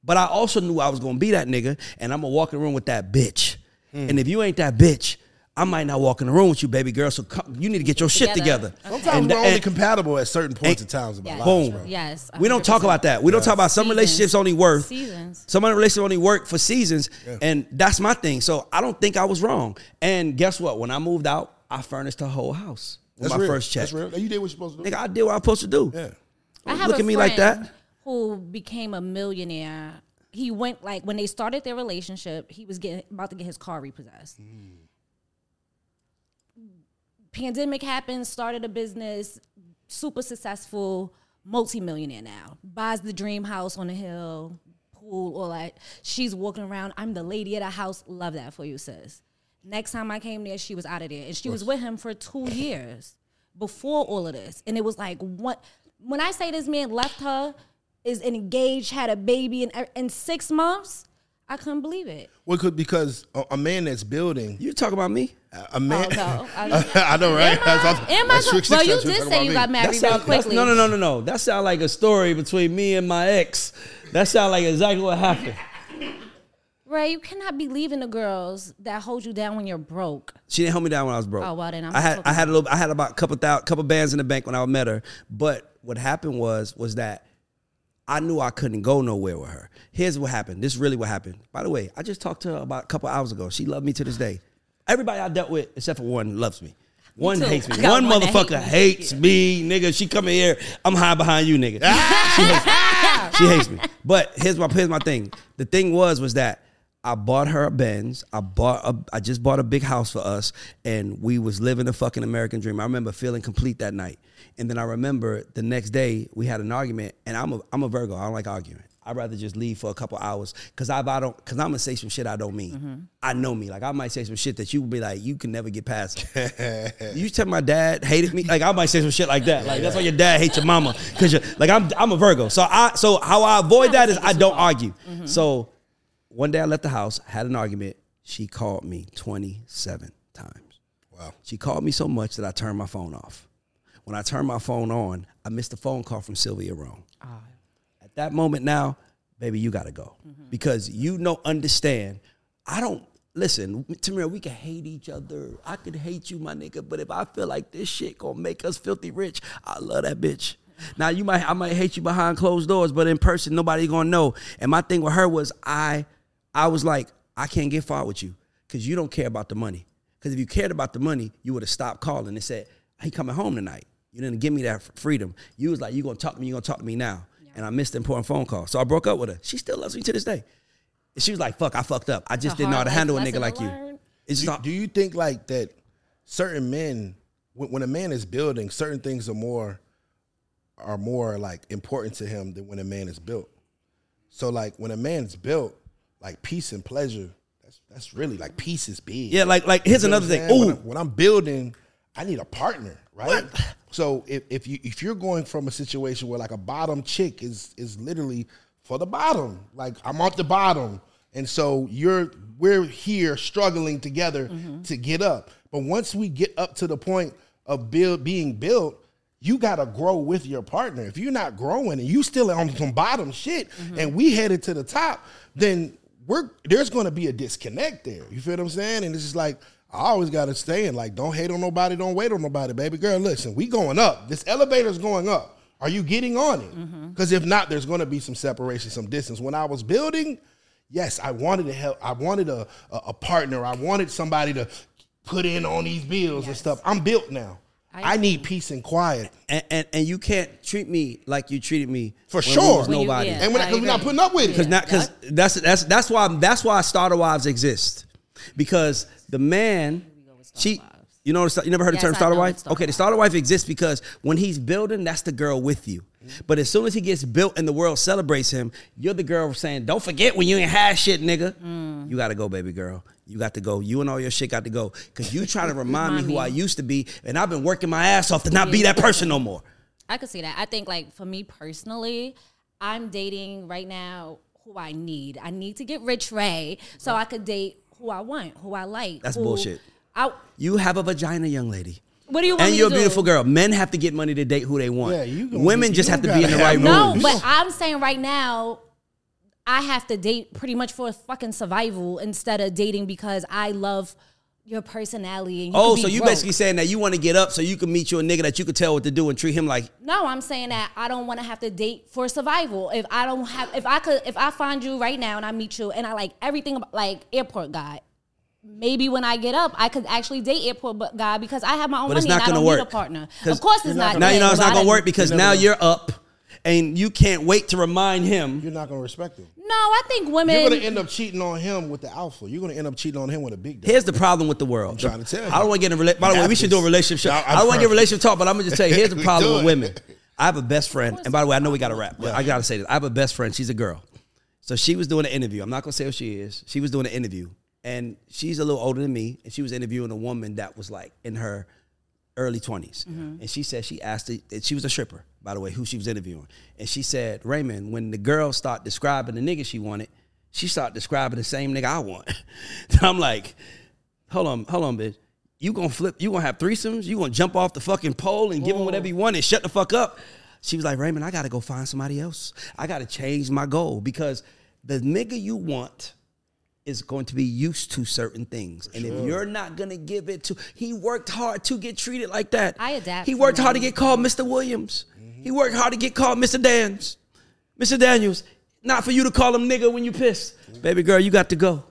But I also knew I was going to be that nigga, and I'm going to walk in the room with that bitch. Mm. And if you ain't that bitch, I might not walk in the room with you, baby girl. So come, you need to get your together. shit together. Okay. Sometimes and, we're only and, compatible at certain points and times in yes. my life. Boom. Yes, we don't talk about that. We yes. don't talk about some seasons. relationships only work. Seasons. Some relationships only work for seasons, yeah. and that's my thing. So I don't think I was wrong. And guess what? When I moved out, I furnished the whole house with that's my real. first check. That's real. You did what you're supposed to do. Nigga, I did what I was supposed to do. Yeah. I have Look a at me friend like that. Who became a millionaire? He went like when they started their relationship, he was getting about to get his car repossessed. Mm. Pandemic happened, started a business, super successful, multi-millionaire now. Buys the dream house on the hill, pool, all that. She's walking around. I'm the lady of the house. Love that for you, sis. Next time I came there, she was out of there. And she was with him for two years before all of this. And it was like, what? When I say this man left her, is engaged, had a baby in, in six months, I couldn't believe it. Well, could because a, a man that's building. You talk about me. A man. Oh, no. I, mean, I know, right? Am I? Well, so you did say you got married real quickly. No, no, no, no, no. That sounds like a story between me and my ex. That sounds like exactly what happened. Ray, you cannot be leaving the girls that hold you down when you're broke. She didn't hold me down when I was broke. Oh, well, then I'm I had I had a little I had about a couple thousand, couple bands in the bank when I met her. But what happened was was that I knew I couldn't go nowhere with her. Here's what happened. This is really what happened. By the way, I just talked to her about a couple hours ago. She loved me to this day. Everybody I dealt with, except for one, loves me. One me hates me. One, one motherfucker hate hates me, nigga. She coming here, I'm high behind you, nigga. she, hates she hates me. But here's my here's my thing. The thing was was that I bought her a Benz. I bought a, I just bought a big house for us, and we was living the fucking American dream. I remember feeling complete that night. And then I remember the next day we had an argument, and I'm a I'm a Virgo. I don't like arguing. I'd rather just leave for a couple hours because I, I don't because I'm gonna say some shit I don't mean. Mm-hmm. I know me. Like I might say some shit that you would be like, you can never get past. You tell my dad hated me. Like I might say some shit like that. Like that's why your dad hates your mama. Cause you're, like I'm I'm a Virgo. So I so how I avoid that is I don't argue. Mm-hmm. So one day I left the house, had an argument. She called me twenty-seven times. Wow. She called me so much that I turned my phone off. When I turned my phone on, I missed a phone call from Sylvia Rome. Oh. At that moment now, baby, you got to go. Mm-hmm. Because you don't understand. I don't, listen, Tamir, we can hate each other. I could hate you, my nigga, but if I feel like this shit going to make us filthy rich, I love that bitch. Now, you might, I might hate you behind closed doors, but in person, nobody going to know. And my thing with her was I, I was like, I can't get far with you because you don't care about the money. Because if you cared about the money, you would have stopped calling and said, he coming home tonight. You didn't give me that freedom. You was like, you going to talk to me, you going to talk to me now. Yeah. And I missed an important phone call. So I broke up with her. She still loves me to this day. And she was like, fuck, I fucked up. I just didn't know how to handle a nigga like you. It's do, not- do you think like that certain men, when, when a man is building, certain things are more, are more like important to him than when a man is built? So like when a man's built, like peace and pleasure, that's, that's really like peace is big. Yeah, like, like here's another thing. Ooh. When, I, when I'm building, I need a partner, right? What? So if, if you if you're going from a situation where like a bottom chick is is literally for the bottom, like I'm at the bottom, and so you're we're here struggling together mm-hmm. to get up. But once we get up to the point of build being built, you gotta grow with your partner. If you're not growing and you still on some bottom shit, mm-hmm. and we headed to the top, then we're there's gonna be a disconnect there. You feel what I'm saying? And it's just like. I always got to stay in, like, don't hate on nobody, don't wait on nobody, baby girl. Listen, we going up. This elevator's going up. Are you getting on it? Because mm-hmm. if not, there's going to be some separation, some distance. When I was building, yes, I wanted to help. I wanted a, a, a partner. I wanted somebody to put in on these bills yes. and stuff. I'm built now. I, I need peace and quiet. And, and and you can't treat me like you treated me for when sure. Was nobody, you, yeah. and when we're not putting up with it. Because yeah. that's that's that's why that's why starter wives exist. Because the man, she, you know, you never heard yes, the term starter wife? Starter okay, the starter wife exists because when he's building, that's the girl with you. Mm-hmm. But as soon as he gets built and the world celebrates him, you're the girl saying, don't forget when you ain't had shit, nigga. Mm. You got to go, baby girl. You got to go. You and all your shit got to go. Because you trying to remind me who I used to be, and I've been working my ass off to not yeah. be that person no more. I could see that. I think, like, for me personally, I'm dating right now who I need. I need to get rich, Ray, so right. I could date. Who I want, who I like. That's bullshit. I, you have a vagina, young lady. What do you want? And you're a beautiful girl. Men have to get money to date who they want. Yeah, you gonna, women you just have to be in the right room. No, but I'm saying right now, I have to date pretty much for fucking survival instead of dating because I love your personality. And you oh, so you broke. Basically saying that you want to get up so you can meet your nigga that you could tell what to do and treat him like. No, I'm saying that I don't want to have to date for survival. If I don't have, if I could, if I find you right now and I meet you and I like everything about, like airport guy, maybe when I get up, I could actually date airport guy because I have my own but money it's not and I don't work. need a partner. Of course, it's not. Gonna, now you know it's not going to work because now know. You're up. And you can't wait to remind him. You're not going to respect him. No, I think women... You're going to end up cheating on him with the alpha. You're going to end up cheating on him with a big dog. Here's the problem with the world. I'm trying to tell you. I don't want to get in a relationship. By the way, we should do a relationship show. I don't want to get a relationship talk, but I'm going to just tell you, here's the problem with women. I have a best friend. And by the way, I know we got to wrap, but I got to say this. I have a best friend. She's a girl. So she was doing an interview. I'm not going to say who she is. She was doing an interview. And she's a little older than me. And she was interviewing a woman that was like in her early twenties. Mm-hmm. And she said she asked, it, she was a stripper, by the way, who she was interviewing. And she said, Raymond, when the girl started describing the nigga she wanted, she started describing the same nigga I want. I'm like, hold on, hold on, bitch. You gonna flip, you gonna have threesomes? You gonna jump off the fucking pole and give him whatever you want and shut the fuck up? She was like, Raymond, I gotta go find somebody else. I gotta change my goal because the nigga you want is going to be used to certain things. For and sure. if you're not going to give it to... He worked hard to get treated like that. I adapt. He worked hard to get called Mister Williams. Mm-hmm. He worked hard to get called Mister Dans. Mister Daniels, not for you to call him nigga when you pissed. Mm-hmm. Baby girl, you got to go.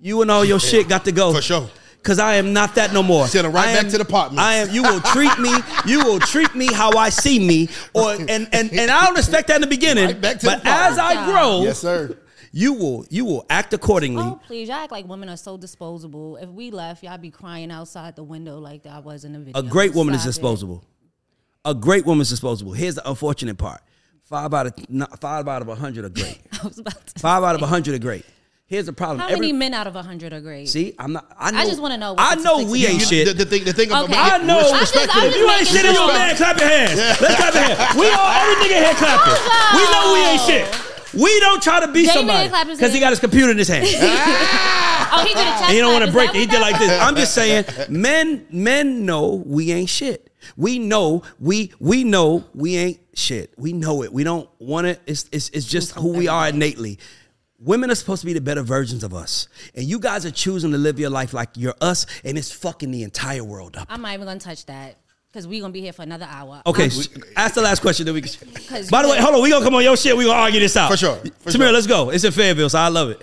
You and all your yeah. shit got to go. For sure. Because I am not that no more. Send him right am, back to the apartment. I am, you will treat me, you will treat me how I see me. Or And, and, and I don't expect that in the beginning. Right back to but the as I grow... Yes, sir. You will you will act accordingly. Oh, please. Y'all act like women are so disposable. If we left, y'all be crying outside the window like I was in the video. A great woman Stop is disposable. It. A great woman is disposable. Here's the unfortunate part. Five out of five out of a hundred are great. I was about to five say. out of a hundred are great. Here's the problem. How Every, many men out of a hundred are great? See, I'm not. I, know, I just want to know. I know we ain't shit. The, the thing, the thing okay. about I know. I just, I you ain't shit in your man. Clap your hands. Yeah. Let's clap your hands. We all every nigga here clapping. We know we ain't shit. We don't try to be Jay somebody because he got his computer in his hand. oh, he did a chest. And he don't want to break it. He did like this. I'm just saying, men, men know we ain't shit. We know we we know we ain't shit. We know it. We don't want it. It's it's it's just who we are innately. Women are supposed to be the better versions of us. And you guys are choosing to live your life like you're us, and it's fucking the entire world up. I'm not even gonna touch that. Because we're going to be here for another hour. Okay, we, ask the last question. Then we. Can... By the way, hold on. We're going to come on your shit. We're going to argue this out. For sure. For Tamir, sure. let's go. It's in Fayetteville, so I love it.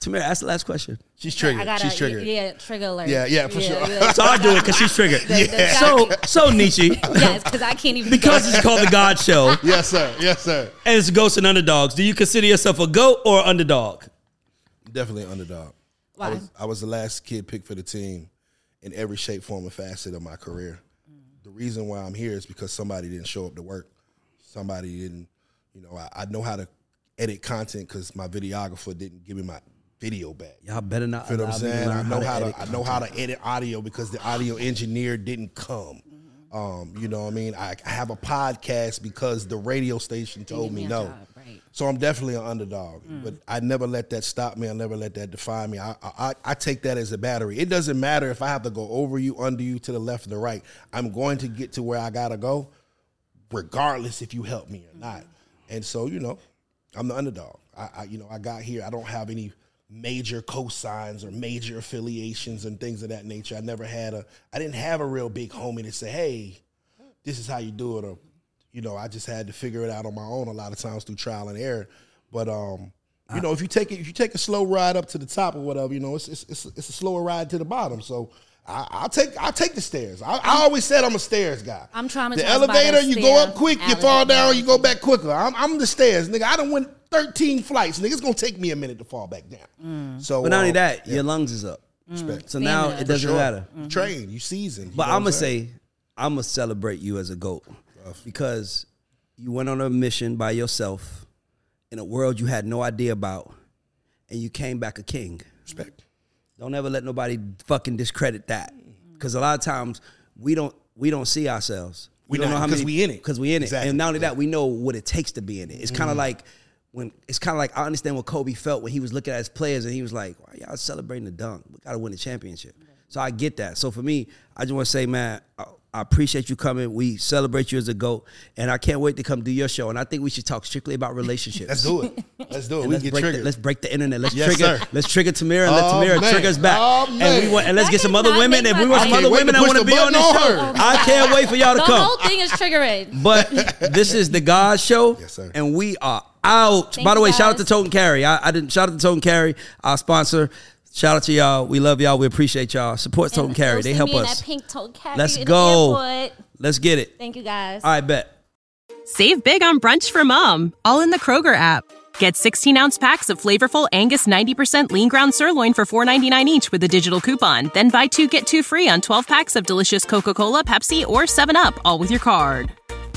Tamir, ask the last question. She's triggered. I gotta, she's triggered. Yeah, trigger alert. Yeah, yeah, for yeah, sure. Yeah. So I do it because she's triggered. the, the yeah. So, so Nietzsche. yes, because I can't even. Because it's called The GAUDs Show. yes, sir. Yes, sir. And it's Goats and Underdogs. Do you consider yourself a GOAT or underdog? Definitely an underdog. Why? I was, I was the last kid picked for the team. In every shape, form, and facet of my career. Mm. The reason why I'm here is because somebody didn't show up to work. Somebody didn't, you know, I, I know how to edit content because my videographer didn't give me my video back. Y'all better not. You know what I'm saying? I know how, how to, to I know how to edit audio because the audio engineer didn't come. Mm-hmm. Um, you know what I mean? I, I have a podcast because the radio station told me, me no. Job, right. So I'm definitely an underdog. Mm. But I never let that stop me. I never let that define me. I, I I take that as a battery. It doesn't matter if I have to go over you, under you, to the left or the right. I'm going to get to where I got to go, regardless if you help me or not. Mm. And so, you know, I'm the underdog. I, I you know, I got here. I don't have any major cosigns or major affiliations and things of that nature. I never had a, I didn't have a real big homie to say, hey, this is how you do it, or you know, I just had to figure it out on my own a lot of times through trial and error. But um, you uh, know, if you take it, if you take a slow ride up to the top or whatever, you know, it's it's it's, it's a slower ride to the bottom. So I, I'll take I'll take the stairs. I, I always said I'm a stairs guy. I'm traumatized. The elevator, by the you stair, go up quick, you fall down, you go back quicker. I'm I'm the stairs, nigga. I done went thirteen flights, nigga. It's gonna take me a minute to fall back down. Mm. So, but not um, only that, yeah. your lungs is up. Mm. So now it doesn't sure. matter. Mm-hmm. Train, you seasoned. You but I'm gonna say, I'm gonna celebrate you as a GOAT. Because you went on a mission by yourself in a world you had no idea about, and you came back a king. Respect. Don't ever let nobody fucking discredit that. Because a lot of times we don't we don't see ourselves. We, we don't know how many because we in it. Because we in exactly. it, and not only that, we know what it takes to be in it. It's kind of mm. like when it's kind of like I understand what Kobe felt when he was looking at his players and he was like, "Why y'all celebrating the dunk? We gotta win the championship." So I get that. So for me, I just want to say, man. I, I appreciate you coming. We celebrate you as a GOAT, and I can't wait to come do your show. And I think we should talk strictly about relationships. Let's do it. Let's do it. We let's get break triggered. The, let's break the internet. Let's yes, trigger. Sir. Let's trigger Tamira and let oh, Tamira man. trigger us back. Oh, and we want, and let's I get some other women. If we want some other women that want to be on this on show, oh, I can't wait for y'all to the come. The whole thing is triggering. But this is the GAUDs Show, yes, sir. And we are out. Thank By the way, guys. shout out to Totem Carry. I, I didn't shout out to Totem Carry, our sponsor. Shout out to y'all. We love y'all. We appreciate y'all. Support Totem Carry. They help us. That pink Totem Carry. Let's go. Let's get it. Thank you, guys. All right, bet. Save big on brunch for mom, all in the Kroger app. Get sixteen-ounce packs of flavorful Angus ninety percent lean ground sirloin for four ninety-nine each with a digital coupon. Then buy two, get two free on twelve packs of delicious Coca-Cola, Pepsi, or seven up, all with your card.